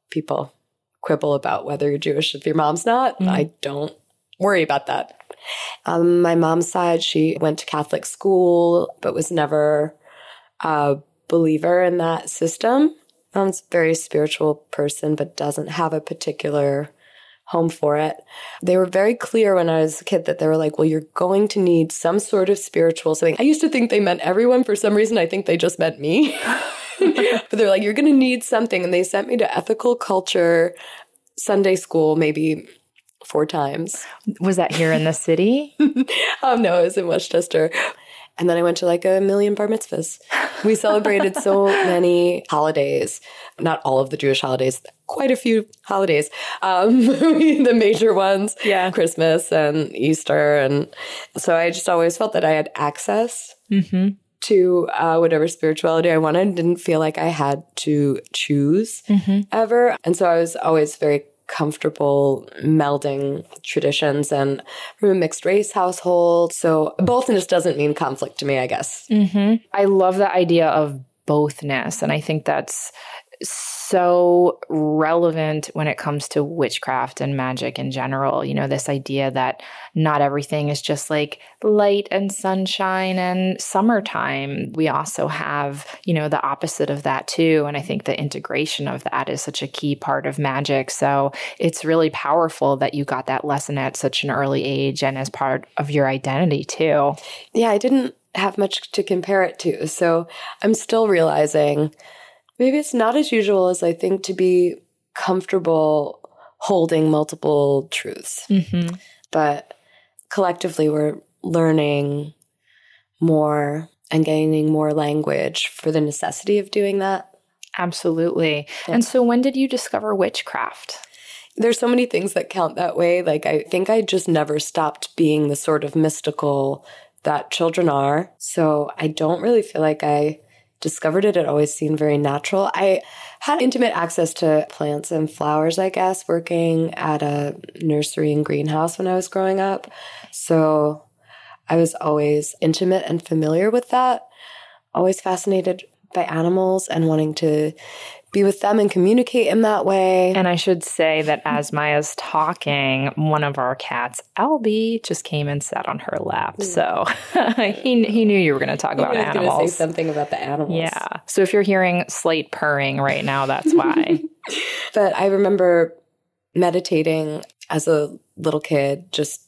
people quibble about whether you're Jewish if your mom's not. Mm-hmm. I don't worry about that. Um, my mom's side, she went to Catholic school, but was never a believer in that system. mom's a very spiritual person, but doesn't have a particular home for it. They were very clear when I was a kid that they were like, well, you're going to need some sort of spiritual something. I used to think they meant everyone. For some reason, I think they just meant me. But they're like, you're going to need something. And they sent me to Ethical Culture Sunday school, maybe four times. Was that here in the city? um, no, it was in Westchester. And then I went to like a million bar mitzvahs. We celebrated so many holidays, not all of the Jewish holidays, quite a few holidays, um, the major ones, yeah. Christmas and Easter. And so I just always felt that I had access mm-hmm. to uh, whatever spirituality I wanted. Didn't feel like I had to choose mm-hmm. ever. And so I was always very comfortable melding traditions and from a mixed race household. So bothness doesn't mean conflict to me, I guess. Mm-hmm. I love the idea of bothness. And I think that's so relevant when it comes to witchcraft and magic in general. You know, this idea that not everything is just like light and sunshine and summertime. We also have, you know, the opposite of that too. And I think the integration of that is such a key part of magic. So it's really powerful that you got that lesson at such an early age and as part of your identity too. Yeah, I didn't have much to compare it to. So I'm still realizing maybe it's not as usual as I think to be comfortable holding multiple truths. Mm-hmm. But collectively, we're learning more and gaining more language for the necessity of doing that. Absolutely. Yeah. And so when did you discover witchcraft? There's so many things that count that way. Like, I think I just never stopped being the sort of mystical that children are. So I don't really feel like I discovered it. It always seemed very natural. I had intimate access to plants and flowers, I guess, working at a nursery and greenhouse when I was growing up. So I was always intimate and familiar with that, always fascinated by animals and wanting to be with them and communicate in that way. And I should say that as Maya's talking, one of our cats, Albie, just came and sat on her lap. So he he knew you were going to talk about animals. I was going to say something about the animals. Yeah. So if you're hearing slight purring right now, that's why. But I remember meditating as a little kid, just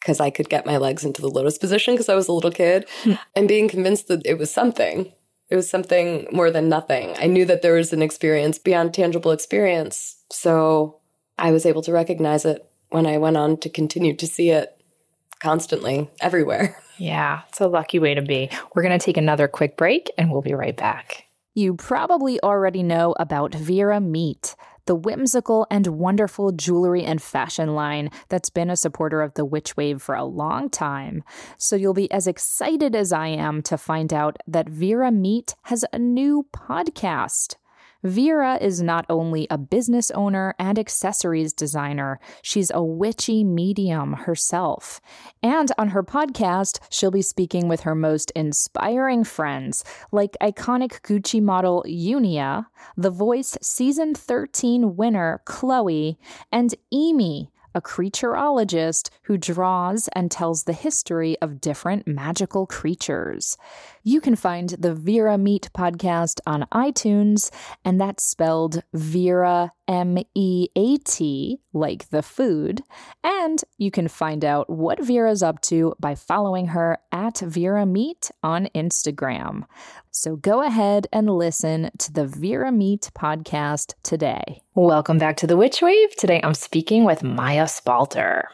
because I could get my legs into the lotus position because I was a little kid, and being convinced that it was something. It was something more than nothing. I knew that there was an experience beyond tangible experience. So I was able to recognize it when I went on to continue to see it constantly everywhere. Yeah, it's a lucky way to be. We're going to take another quick break and we'll be right back. You probably already know about Vera Meat, the whimsical and wonderful jewelry and fashion line that's been a supporter of the Witch Wave for a long time. So you'll be as excited as I am to find out that Vera Meat has a new podcast. Vera is not only a business owner and accessories designer, she's a witchy medium herself. And on her podcast, she'll be speaking with her most inspiring friends, like iconic Gucci model Unia, The Voice Season thirteen winner Chloe, and Amy, a creatureologist who draws and tells the history of different magical creatures. You can find the Vera Meat podcast on iTunes, and that's spelled Vera, M E A T, like the food. And you can find out what Vera's up to by following her at Vera Meat on Instagram. So go ahead and listen to the Vera Meat podcast today. Welcome back to The Witch Wave. Today I'm speaking with Mya Spalter.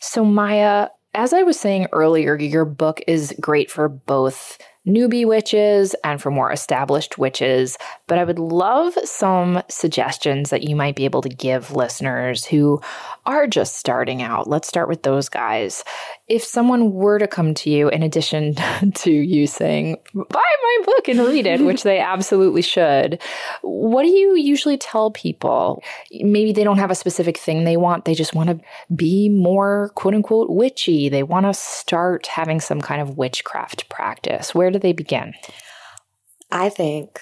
So Mya, as I was saying earlier, your book is great for both newbie witches and for more established witches, but I would love some suggestions that you might be able to give listeners who are just starting out. Let's start with those guys. If someone were to come to you, in addition to you saying, buy my book and read it, which they absolutely should, what do you usually tell people? Maybe they don't have a specific thing they want. They just want to be more, quote unquote, witchy. They want to start having some kind of witchcraft practice. Where do they begin? I think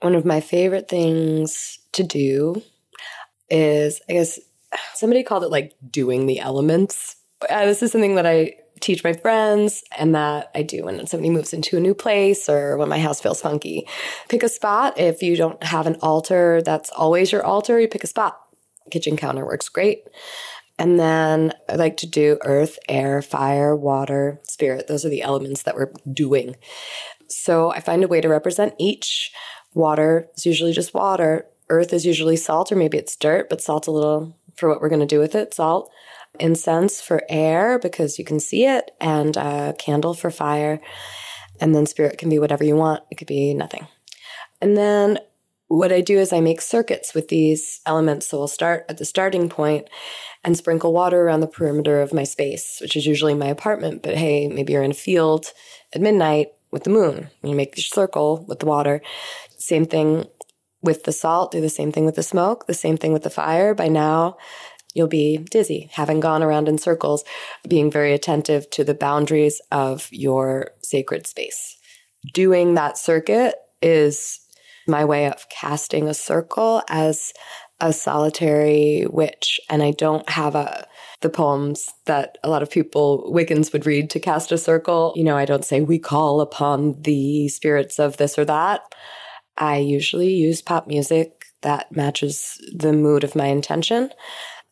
one of my favorite things to do is, I guess, somebody called it like doing the elements. Uh, this is something that I teach my friends, and that I do when somebody moves into a new place or when my house feels funky. Pick a spot. If you don't have an altar, that's always your altar. You pick a spot. Kitchen counter works great. And then I like to do earth, air, fire, water, spirit. Those are the elements that we're doing. So I find a way to represent each. Water is usually just water. Earth is usually salt, or maybe it's dirt, but salt's a little for what we're going to do with it, salt. Incense for air, because you can see it, and a candle for fire. And then spirit can be whatever you want. It could be nothing. And then what I do is I make circuits with these elements. So we'll start at the starting point and sprinkle water around the perimeter of my space, which is usually my apartment. But hey, maybe you're in a field at midnight with the moon. You make your circle with the water. Same thing with the salt. Do the same thing with the smoke. The same thing with the fire. By now, you'll be dizzy, having gone around in circles, being very attentive to the boundaries of your sacred space. Doing that circuit is my way of casting a circle as a solitary witch. And I don't have a the poems that a lot of people, Wiccans, would read to cast a circle. You know, I don't say, we call upon the spirits of this or that. I usually use pop music that matches the mood of my intention.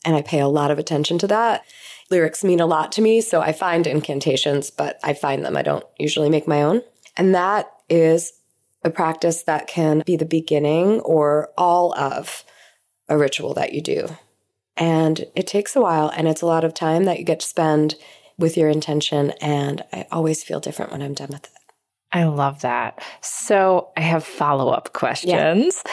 And I pay a lot of attention to that. Lyrics mean a lot to me, so I find incantations, but I find them. I don't usually make my own. And that is a practice that can be the beginning or all of a ritual that you do. And it takes a while, and it's a lot of time that you get to spend with your intention. And I always feel different when I'm done with it. I love that. So I have follow-up questions. Yeah.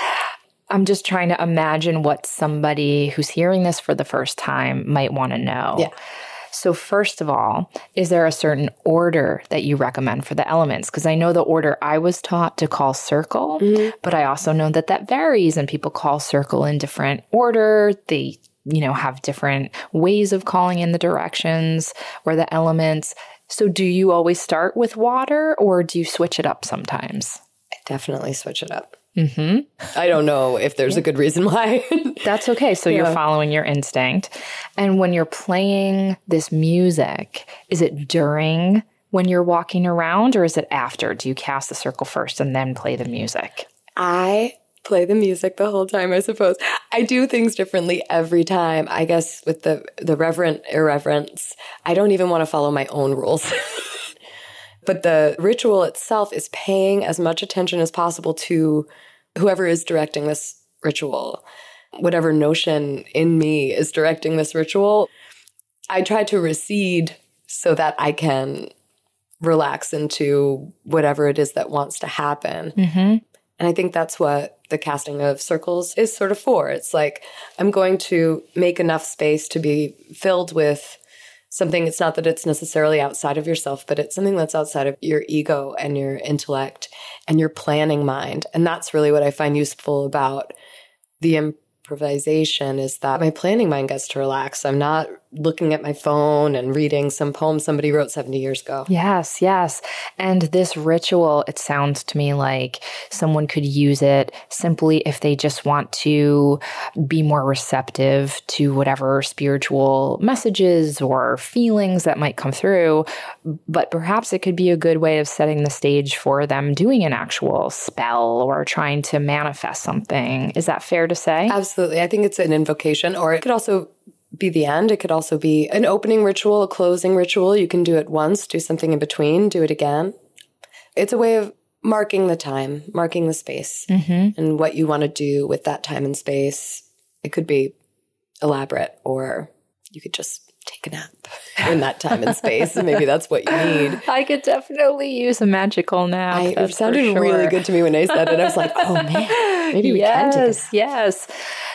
I'm just trying to imagine what somebody who's hearing this for the first time might want to know. Yeah. So first of all, is there a certain order that you recommend for the elements? Because I know the order I was taught to call circle, mm-hmm. but I also know that that varies, and people call circle in different order. They, you know, have different ways of calling in the directions or the elements. So do you always start with water, or do you switch it up sometimes? I definitely switch it up. Mm-hmm. I don't know if there's yeah. a good reason why. That's okay. So yeah. you're following your instinct. And when you're playing this music, is it during when you're walking around, or is it after? Do you cast the circle first and then play the music? I play the music the whole time, I suppose. I do things differently every time. I guess with the, the reverent irreverence, I don't even want to follow my own rules. But the ritual itself is paying as much attention as possible to whoever is directing this ritual, whatever notion in me is directing this ritual. I try to recede so that I can relax into whatever it is that wants to happen. Mm-hmm. And I think that's what the casting of circles is sort of for. It's like, I'm going to make enough space to be filled with something. It's not that it's necessarily outside of yourself, but it's something that's outside of your ego and your intellect and your planning mind. And that's really what I find useful about the improvisation, is that my planning mind gets to relax. I'm not looking at my phone and reading some poem somebody wrote seventy years ago. Yes, yes. And this ritual, it sounds to me like someone could use it simply if they just want to be more receptive to whatever spiritual messages or feelings that might come through. But perhaps it could be a good way of setting the stage for them doing an actual spell or trying to manifest something. Is that fair to say? Absolutely. I think it's an invocation, or it could also be the end. It could also be an opening ritual, a closing ritual. You can do it once, do something in between, do it again. It's a way of marking the time, marking the space, mm-hmm. and what you want to do with that time and space. It could be elaborate, or you could just take a nap in that time and space. And maybe that's what you need. I could definitely use a magical nap. I, it sounded sure. really good to me when I said it. I was like, oh man, maybe we yes, can take a nap. Yes.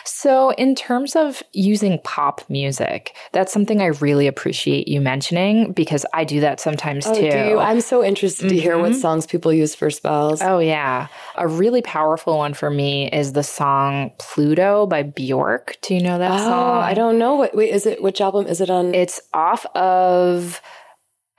So in terms of using pop music, that's something I really appreciate you mentioning, because I do that sometimes oh, too. Do you? I'm so interested mm-hmm. to hear what songs people use for spells. Oh yeah. A really powerful one for me is the song Pluto by Bjork. Do you know that oh, song? I don't know. What, wait, is it, which album is it on? It's off of,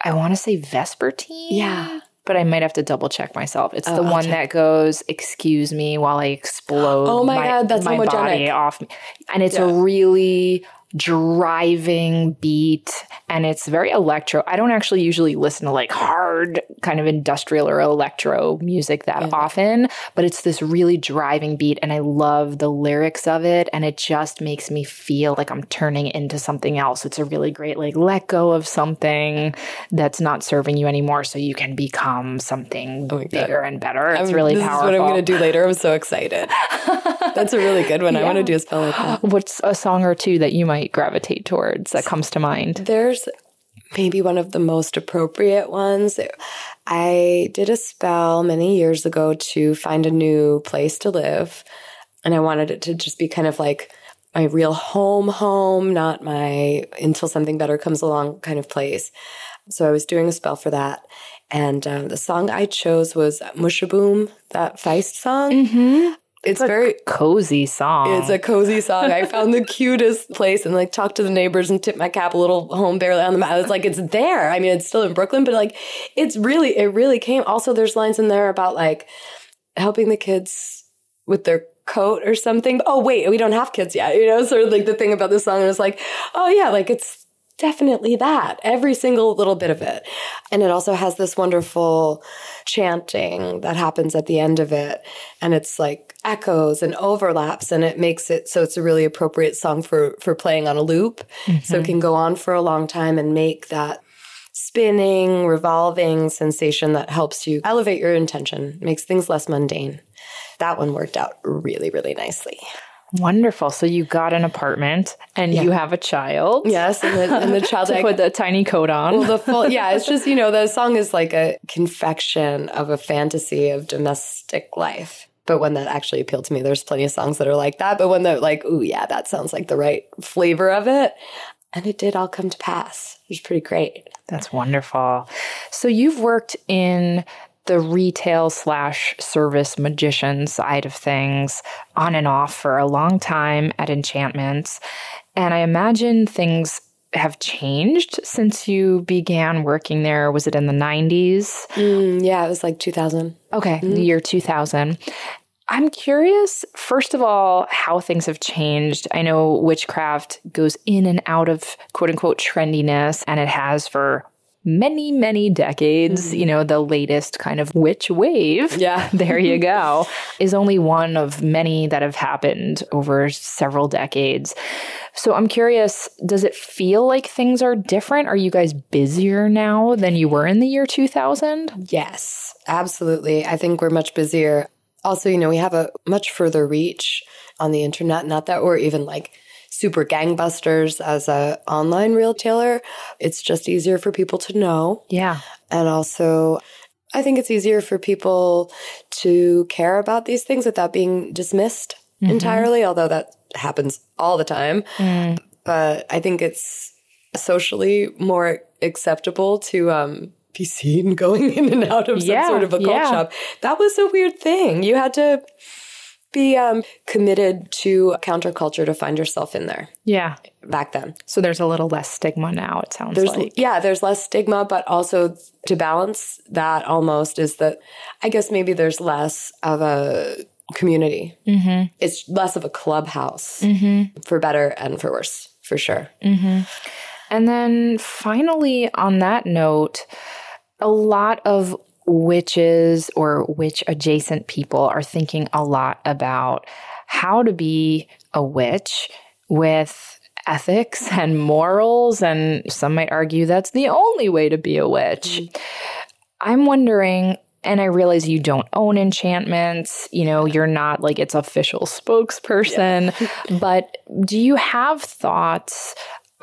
I want to say Vespertine. Yeah. But I might have to double check myself. It's oh, the one okay. that goes, excuse me, while I explode oh my, my, God, that's my body off me. And it's yeah. a really driving beat, and it's very electro. I don't actually usually listen to like hard kind of industrial or electro music that yeah. often, but it's this really driving beat, and I love the lyrics of it, and it just makes me feel like I'm turning into something else. It's a really great like let go of something that's not serving you anymore so you can become something oh bigger and better. It's I'm, really this powerful. This is what I'm going to do later. I'm so excited. That's a really good one. Yeah. I want to do a spell like that. What's a song or two that you might gravitate towards that comes to mind? There's maybe one of the most appropriate ones. I did a spell many years ago to find a new place to live, and I wanted it to just be kind of like my real home home, not my until something better comes along kind of place. So I was doing a spell for that. And um, the song I chose was Mushaboom, that Feist song. Mm-hmm. It's, it's a very cozy song. It's a cozy song. I found the cutest place and like talked to the neighbors and tipped my cap a little home barely on the map. It's like it's there. I mean, it's still in Brooklyn, but like it's really, it really came. Also, there's lines in there about like helping the kids with their coat or something. Oh, wait, we don't have kids yet. You know, sort of like the thing about this song. And it's like, oh, yeah, like it's definitely that. Every single little bit of it. And it also has this wonderful chanting that happens at the end of it. And it's like, echoes and overlaps, and it makes it so it's a really appropriate song for for playing on a loop. Mm-hmm. So it can go on for a long time and make that spinning, revolving sensation that helps you elevate your intention, makes things less mundane. That one worked out really, really nicely. Wonderful. So you got an apartment and yeah. you have a child. Yes. And the, and the child to put the tiny coat on. Well, the full, yeah. It's just, you know, the song is like a confection of a fantasy of domestic life. But one that actually appealed to me. There's plenty of songs that are like that. But one that like, ooh, yeah, that sounds like the right flavor of it. And it did all come to pass. It was pretty great. That's wonderful. So you've worked in the retail slash service magician side of things on and off for a long time at Enchantments. And I imagine things have changed since you began working there. Was it in the nineties? Mm, yeah, it was like two thousand. Okay, mm-hmm. The year two thousand. I'm curious, first of all, how things have changed. I know witchcraft goes in and out of quote-unquote trendiness, and it has for many, many decades, mm-hmm. you know, the latest kind of witch wave, yeah. there you go, is only one of many that have happened over several decades. So I'm curious, does it feel like things are different? Are you guys busier now than you were in the year two thousand? Yes, absolutely. I think we're much busier. Also, you know, we have a much further reach on the internet, not that we're even like super gangbusters as a online retailer. It's just easier for people to know. Yeah. And also, I think it's easier for people to care about these things without being dismissed mm-hmm. entirely, although that happens all the time. Mm. But I think it's socially more acceptable to um, be seen going in and out of some yeah, sort of a cult yeah. shop. That was a weird thing. You had to be um, committed to counterculture to find yourself in there. Yeah. Back then. So there's a little less stigma now, it sounds there's, like. Yeah, there's less stigma, but also to balance that almost is that I guess maybe there's less of a community. Mm-hmm. It's less of a clubhouse mm-hmm. for better and for worse, for sure. Mm-hmm. And then finally, on that note, a lot of witches or witch-adjacent people are thinking a lot about how to be a witch with ethics and morals, and some might argue that's the only way to be a witch. I'm wondering, and I realize you don't own Enchantments, you know, you're not like its official spokesperson, yeah. but do you have thoughts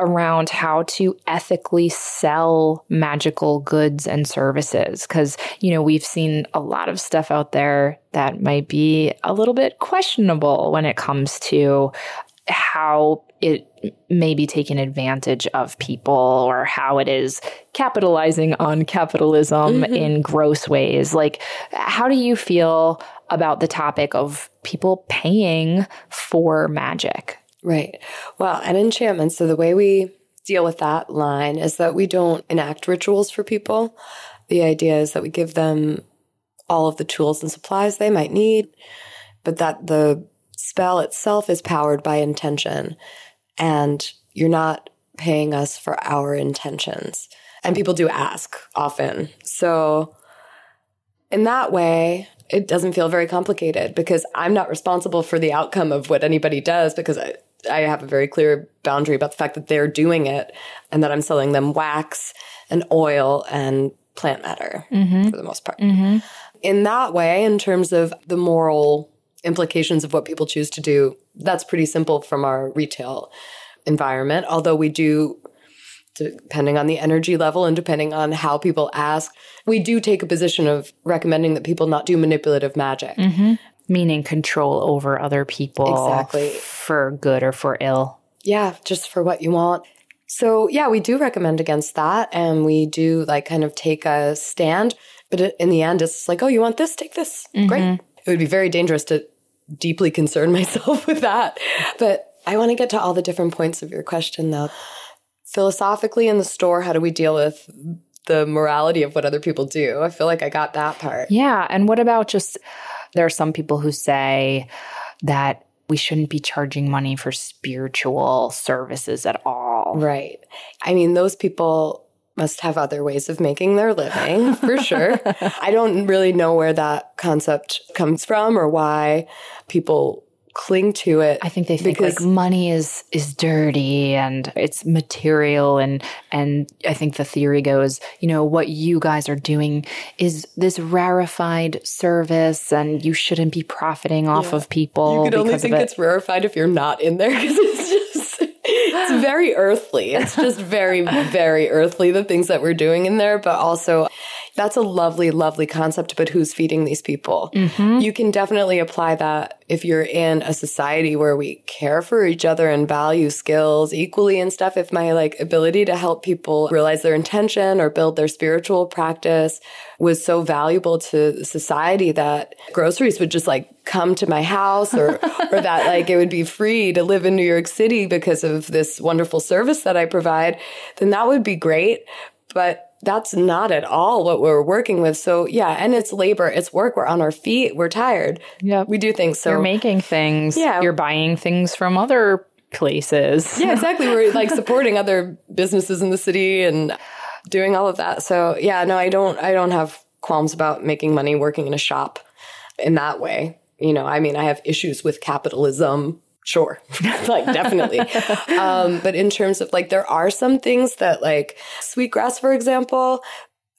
around how to ethically sell magical goods and services? Because, you know, we've seen a lot of stuff out there that might be a little bit questionable when it comes to how it may be taking advantage of people or how it is capitalizing on capitalism mm-hmm. in gross ways. Like, how do you feel about the topic of people paying for magic? Right. Well, and enchantments, so the way we deal with that line is that we don't enact rituals for people. The idea is that we give them all of the tools and supplies they might need, but that the spell itself is powered by intention. And you're not paying us for our intentions. And people do ask often. So in that way, it doesn't feel very complicated because I'm not responsible for the outcome of what anybody does because I, I have a very clear boundary about the fact that they're doing it and that I'm selling them wax and oil and plant matter mm-hmm. for the most part. Mm-hmm. In that way, in terms of the moral implications of what people choose to do, that's pretty simple from our retail environment, although we do, depending on the energy level and depending on how people ask, we do take a position of recommending that people not do manipulative magic. Mm-hmm. Meaning control over other people. Exactly. For good or for ill. Yeah, just for what you want. So yeah, we do recommend against that. And we do like kind of take a stand. But in the end, it's like, oh, you want this? Take this. Mm-hmm. Great. It would be very dangerous to deeply concern myself with that. But I want to get to all the different points of your question, though. Philosophically in the store, how do we deal with the morality of what other people do? I feel like I got that part. Yeah. And what about just, there are some people who say that we shouldn't be charging money for spiritual services at all. Right. I mean, those people must have other ways of making their living, for sure. I don't really know where that concept comes from or why people cling to it. I think they think like money is is dirty and it's material. And and I think the theory goes, you know, what you guys are doing is this rarefied service and you shouldn't be profiting off yeah. of people. You could only think it. it's rarefied if you're not in there because it's just, it's very earthly. It's just very, very earthly, the things that we're doing in there. But also that's a lovely, lovely concept, but who's feeding these people? Mm-hmm. You can definitely apply that if you're in a society where we care for each other and value skills equally and stuff. If my like ability to help people realize their intention or build their spiritual practice was so valuable to society that groceries would just like come to my house or or that like it would be free to live in New York City because of this wonderful service that I provide, then that would be great. But that's not at all what we're working with. So yeah, and it's labor, it's work. We're on our feet. We're tired. Yeah, we do things. So you're making things. Yeah, you're buying things from other places. Yeah, exactly. We're like supporting other businesses in the city and doing all of that. So yeah, no, I don't. I don't have qualms about making money working in a shop in that way. You know, I mean, I have issues with capitalism. Sure. Like, definitely. Um, but in terms of, like, there are some things that, like, sweetgrass, for example,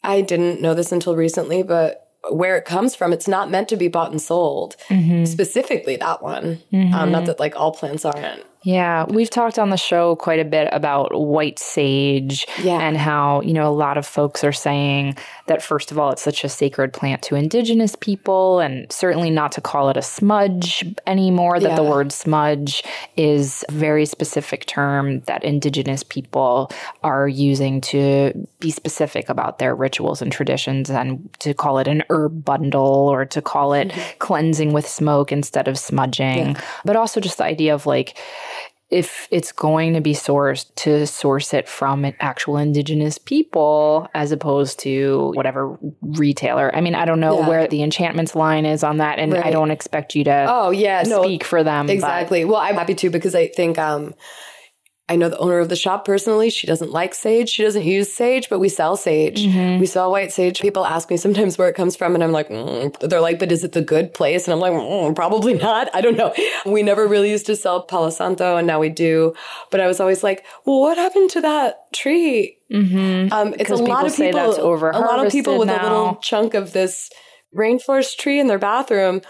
I didn't know this until recently, but where it comes from, it's not meant to be bought and sold, mm-hmm. specifically that one. Mm-hmm. Um, not that, like, all plants aren't. Yeah. We've talked on the show quite a bit about white sage yeah. and how, you know, a lot of folks are saying that, first of all, it's such a sacred plant to indigenous people and certainly not to call it a smudge anymore, that yeah. the word smudge is a very specific term that indigenous people are using to be specific about their rituals and traditions and to call it an herb bundle or to call it mm-hmm. cleansing with smoke instead of smudging. Yeah. But also just the idea of like, if it's going to be sourced, to source it from an actual indigenous people as opposed to whatever retailer. I mean, I don't know yeah. where the Enchantments line is on that, and right. I don't expect you to oh, yeah, speak no, for them. Exactly. But. Well, I'm happy to because I think um, I know the owner of the shop personally. She doesn't like sage. She doesn't use sage, but we sell sage. Mm-hmm. We sell white sage. People ask me sometimes where it comes from, and I'm like, mm. they're like, but is it the good place? And I'm like, mm, probably not. I don't know. We never really used to sell Palo Santo, and now we do. But I was always like, well, what happened to that tree? Mm-hmm. Um, it's a lot of people. That's over harvested now. A lot of people with a little chunk of this rainforest tree in their bathroom.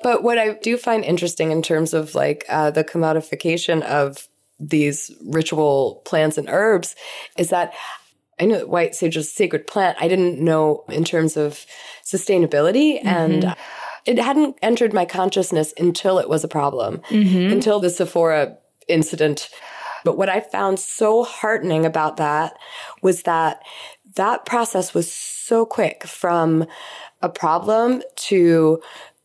But what I do find interesting in terms of like uh, the commodification of these ritual plants and herbs is that I knew that white sage was a sacred plant. I didn't know in terms of sustainability mm-hmm. and it hadn't entered my consciousness until it was a problem, mm-hmm. until the Sephora incident. But what I found so heartening about that was that that process was so quick from a problem to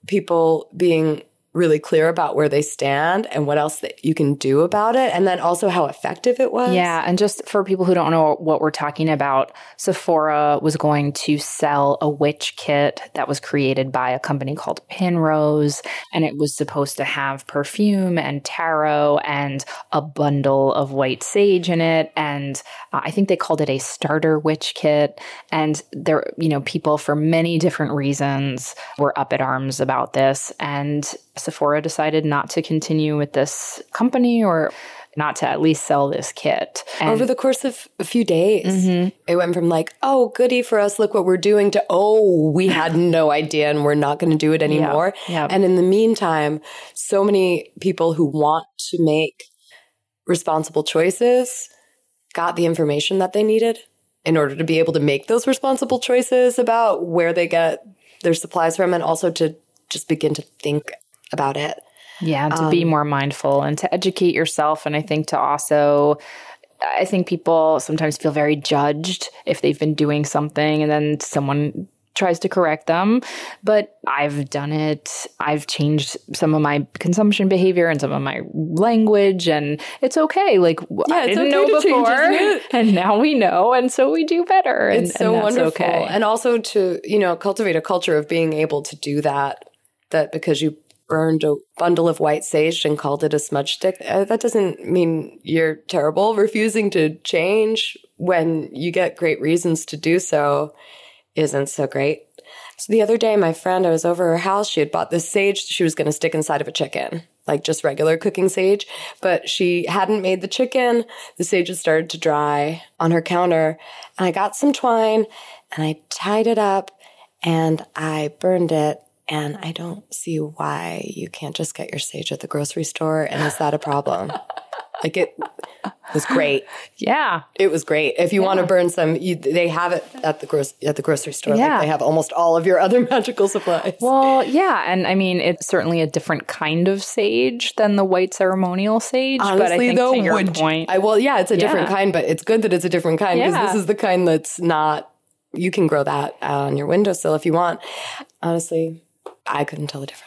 people being really clear about where they stand and what else that you can do about it, and then also how effective it was. Yeah, and just for people who don't know what we're talking about, Sephora was going to sell a witch kit that was created by a company called Pinrose, and it was supposed to have perfume and tarot and a bundle of white sage in it, and uh, I think they called it a starter witch kit, and there, you know, people for many different reasons were up at arms about this, and Sephora decided not to continue with this company or not to at least sell this kit. And over the course of a few days, mm-hmm. it went from like, oh, goody for us, look what we're doing, to, oh, we had no idea and we're not going to do it anymore. Yeah, yeah. And in the meantime, so many people who want to make responsible choices got the information that they needed in order to be able to make those responsible choices about where they get their supplies from, and also to just begin to think about it. Yeah, to um, be more mindful and to educate yourself. And I think to also, I think people sometimes feel very judged if they've been doing something and then someone tries to correct them. But I've done it. I've changed some of my consumption behavior and some of my language, and it's okay. Like, yeah, I didn't okay know before change, and now we know, and so we do better. And, it's so and that's wonderful. Okay. And also to, you know, cultivate a culture of being able to do that, that because you burned a bundle of white sage and called it a smudge stick, uh, that doesn't mean you're terrible. Refusing to change when you get great reasons to do so isn't so great. So the other day, my friend, I was over her house. She had bought this sage she was going to stick inside of a chicken, like just regular cooking sage. But she hadn't made the chicken. The sage had started to dry on her counter. And I got some twine and I tied it up and I burned it. And I don't see why you can't just get your sage at the grocery store. And is that a problem? Like, it was great. Yeah. It was great. If you yeah. want to burn some, you, they have it at the gro- at the grocery store. Yeah. Like, they have almost all of your other magical supplies. Well, yeah. And I mean, it's certainly a different kind of sage than the white ceremonial sage. Honestly, but I think though, to your point. I, well, yeah, it's a yeah. different kind, but it's good that it's a different kind, because yeah. this is the kind that's not, you can grow that on your windowsill if you want. Honestly, I couldn't tell the difference.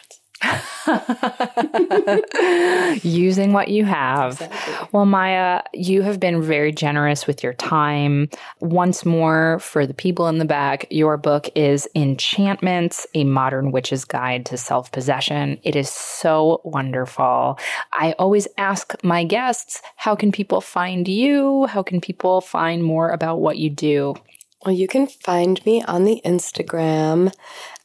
Using what you have. Exactly. Well, Mya, you have been very generous with your time. Once more, for the people in the back, your book is Enchantments, A Modern Witch's Guide to Self-Possession. It is so wonderful. I always ask my guests, how can people find you? How can people find more about what you do? Well, you can find me on the Instagram.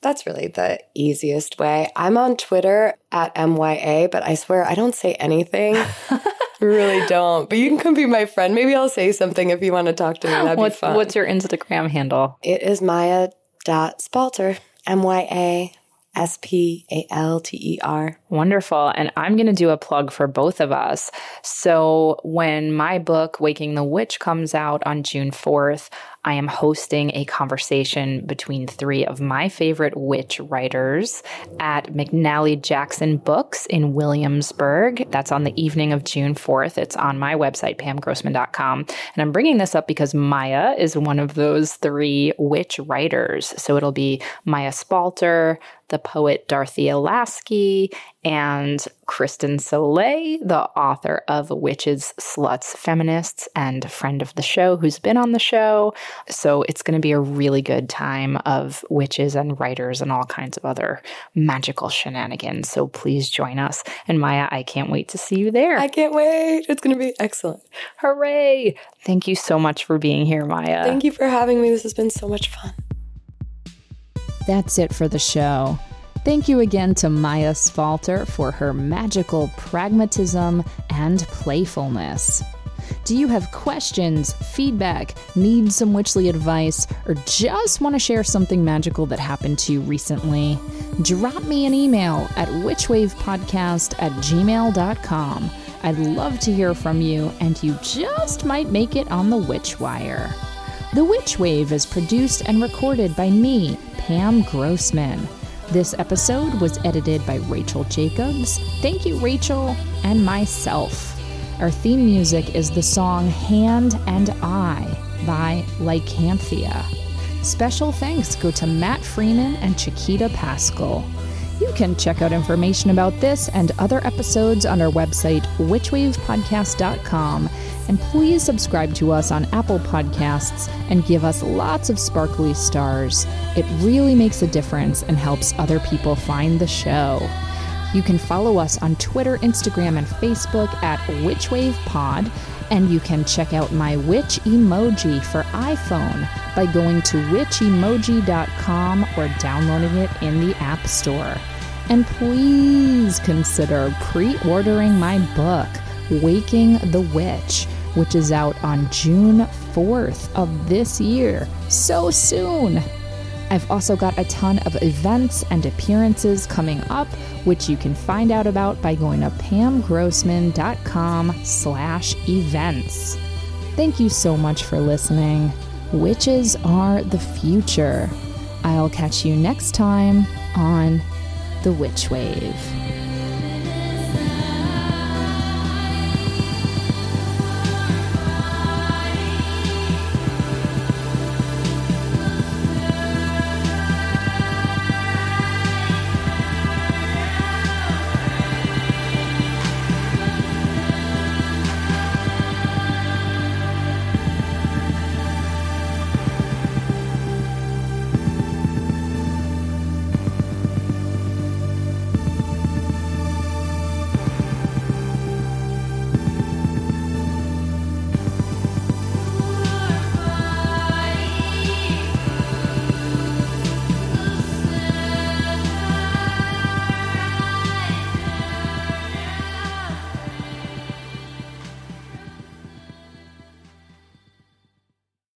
That's really the easiest way. I'm on Twitter at M Y A, but I swear I don't say anything. I really don't. But you can come be my friend. Maybe I'll say something if you want to talk to me. That'd what's, be fun. What's your Instagram handle? It is Mya dot Spalter, M Y A. S P A L T E R. Wonderful. And I'm going to do a plug for both of us. So when my book, Waking the Witch, comes out on June fourth, I am hosting a conversation between three of my favorite witch writers at McNally Jackson Books in Williamsburg. That's on the evening of June fourth. It's on my website, pam grossman dot com. And I'm bringing this up because Mya is one of those three witch writers. So it'll be Mya Spalter, the poet Dorothea Lasky, and Kristen Soleil, the author of Witches, Sluts, Feminists, and a friend of the show who's been on the show. So it's going to be a really good time of witches and writers and all kinds of other magical shenanigans. So please join us. And Mya, I can't wait to see you there. I can't wait. It's going to be excellent. Hooray. Thank you so much for being here, Mya. Thank you for having me. This has been so much fun. That's it for the show. Thank you again to Mya Spalter for her magical pragmatism and playfulness. Do you have questions, feedback, need some witchly advice, or just want to share something magical that happened to you recently? Drop me an email at witchwavepodcast at gmail dot com. I'd love to hear from you, and you just might make it on the Witch Wire. The Witch Wave is produced and recorded by me, Pam Grossman. This episode was edited by Rachel Jacobs. Thank you, Rachel, and myself. Our theme music is the song Hand and Eye by Lycanthia. Special thanks go to Matt Freeman and Chiquita Pascal. You can check out information about this and other episodes on our website, witch wave podcast dot com. And please subscribe to us on Apple Podcasts and give us lots of sparkly stars. It really makes a difference and helps other people find the show. You can follow us on Twitter, Instagram, and Facebook at WitchWavePod. And you can check out my Witch Emoji for iPhone by going to witch emoji dot com or downloading it in the App Store. And please consider pre-ordering my book, Waking the Witch, which is out on June fourth of this year. So soon! I've also got a ton of events and appearances coming up, which you can find out about by going to pam grossman dot com slash events. Thank you so much for listening. Witches are the future. I'll catch you next time on The Witch Wave.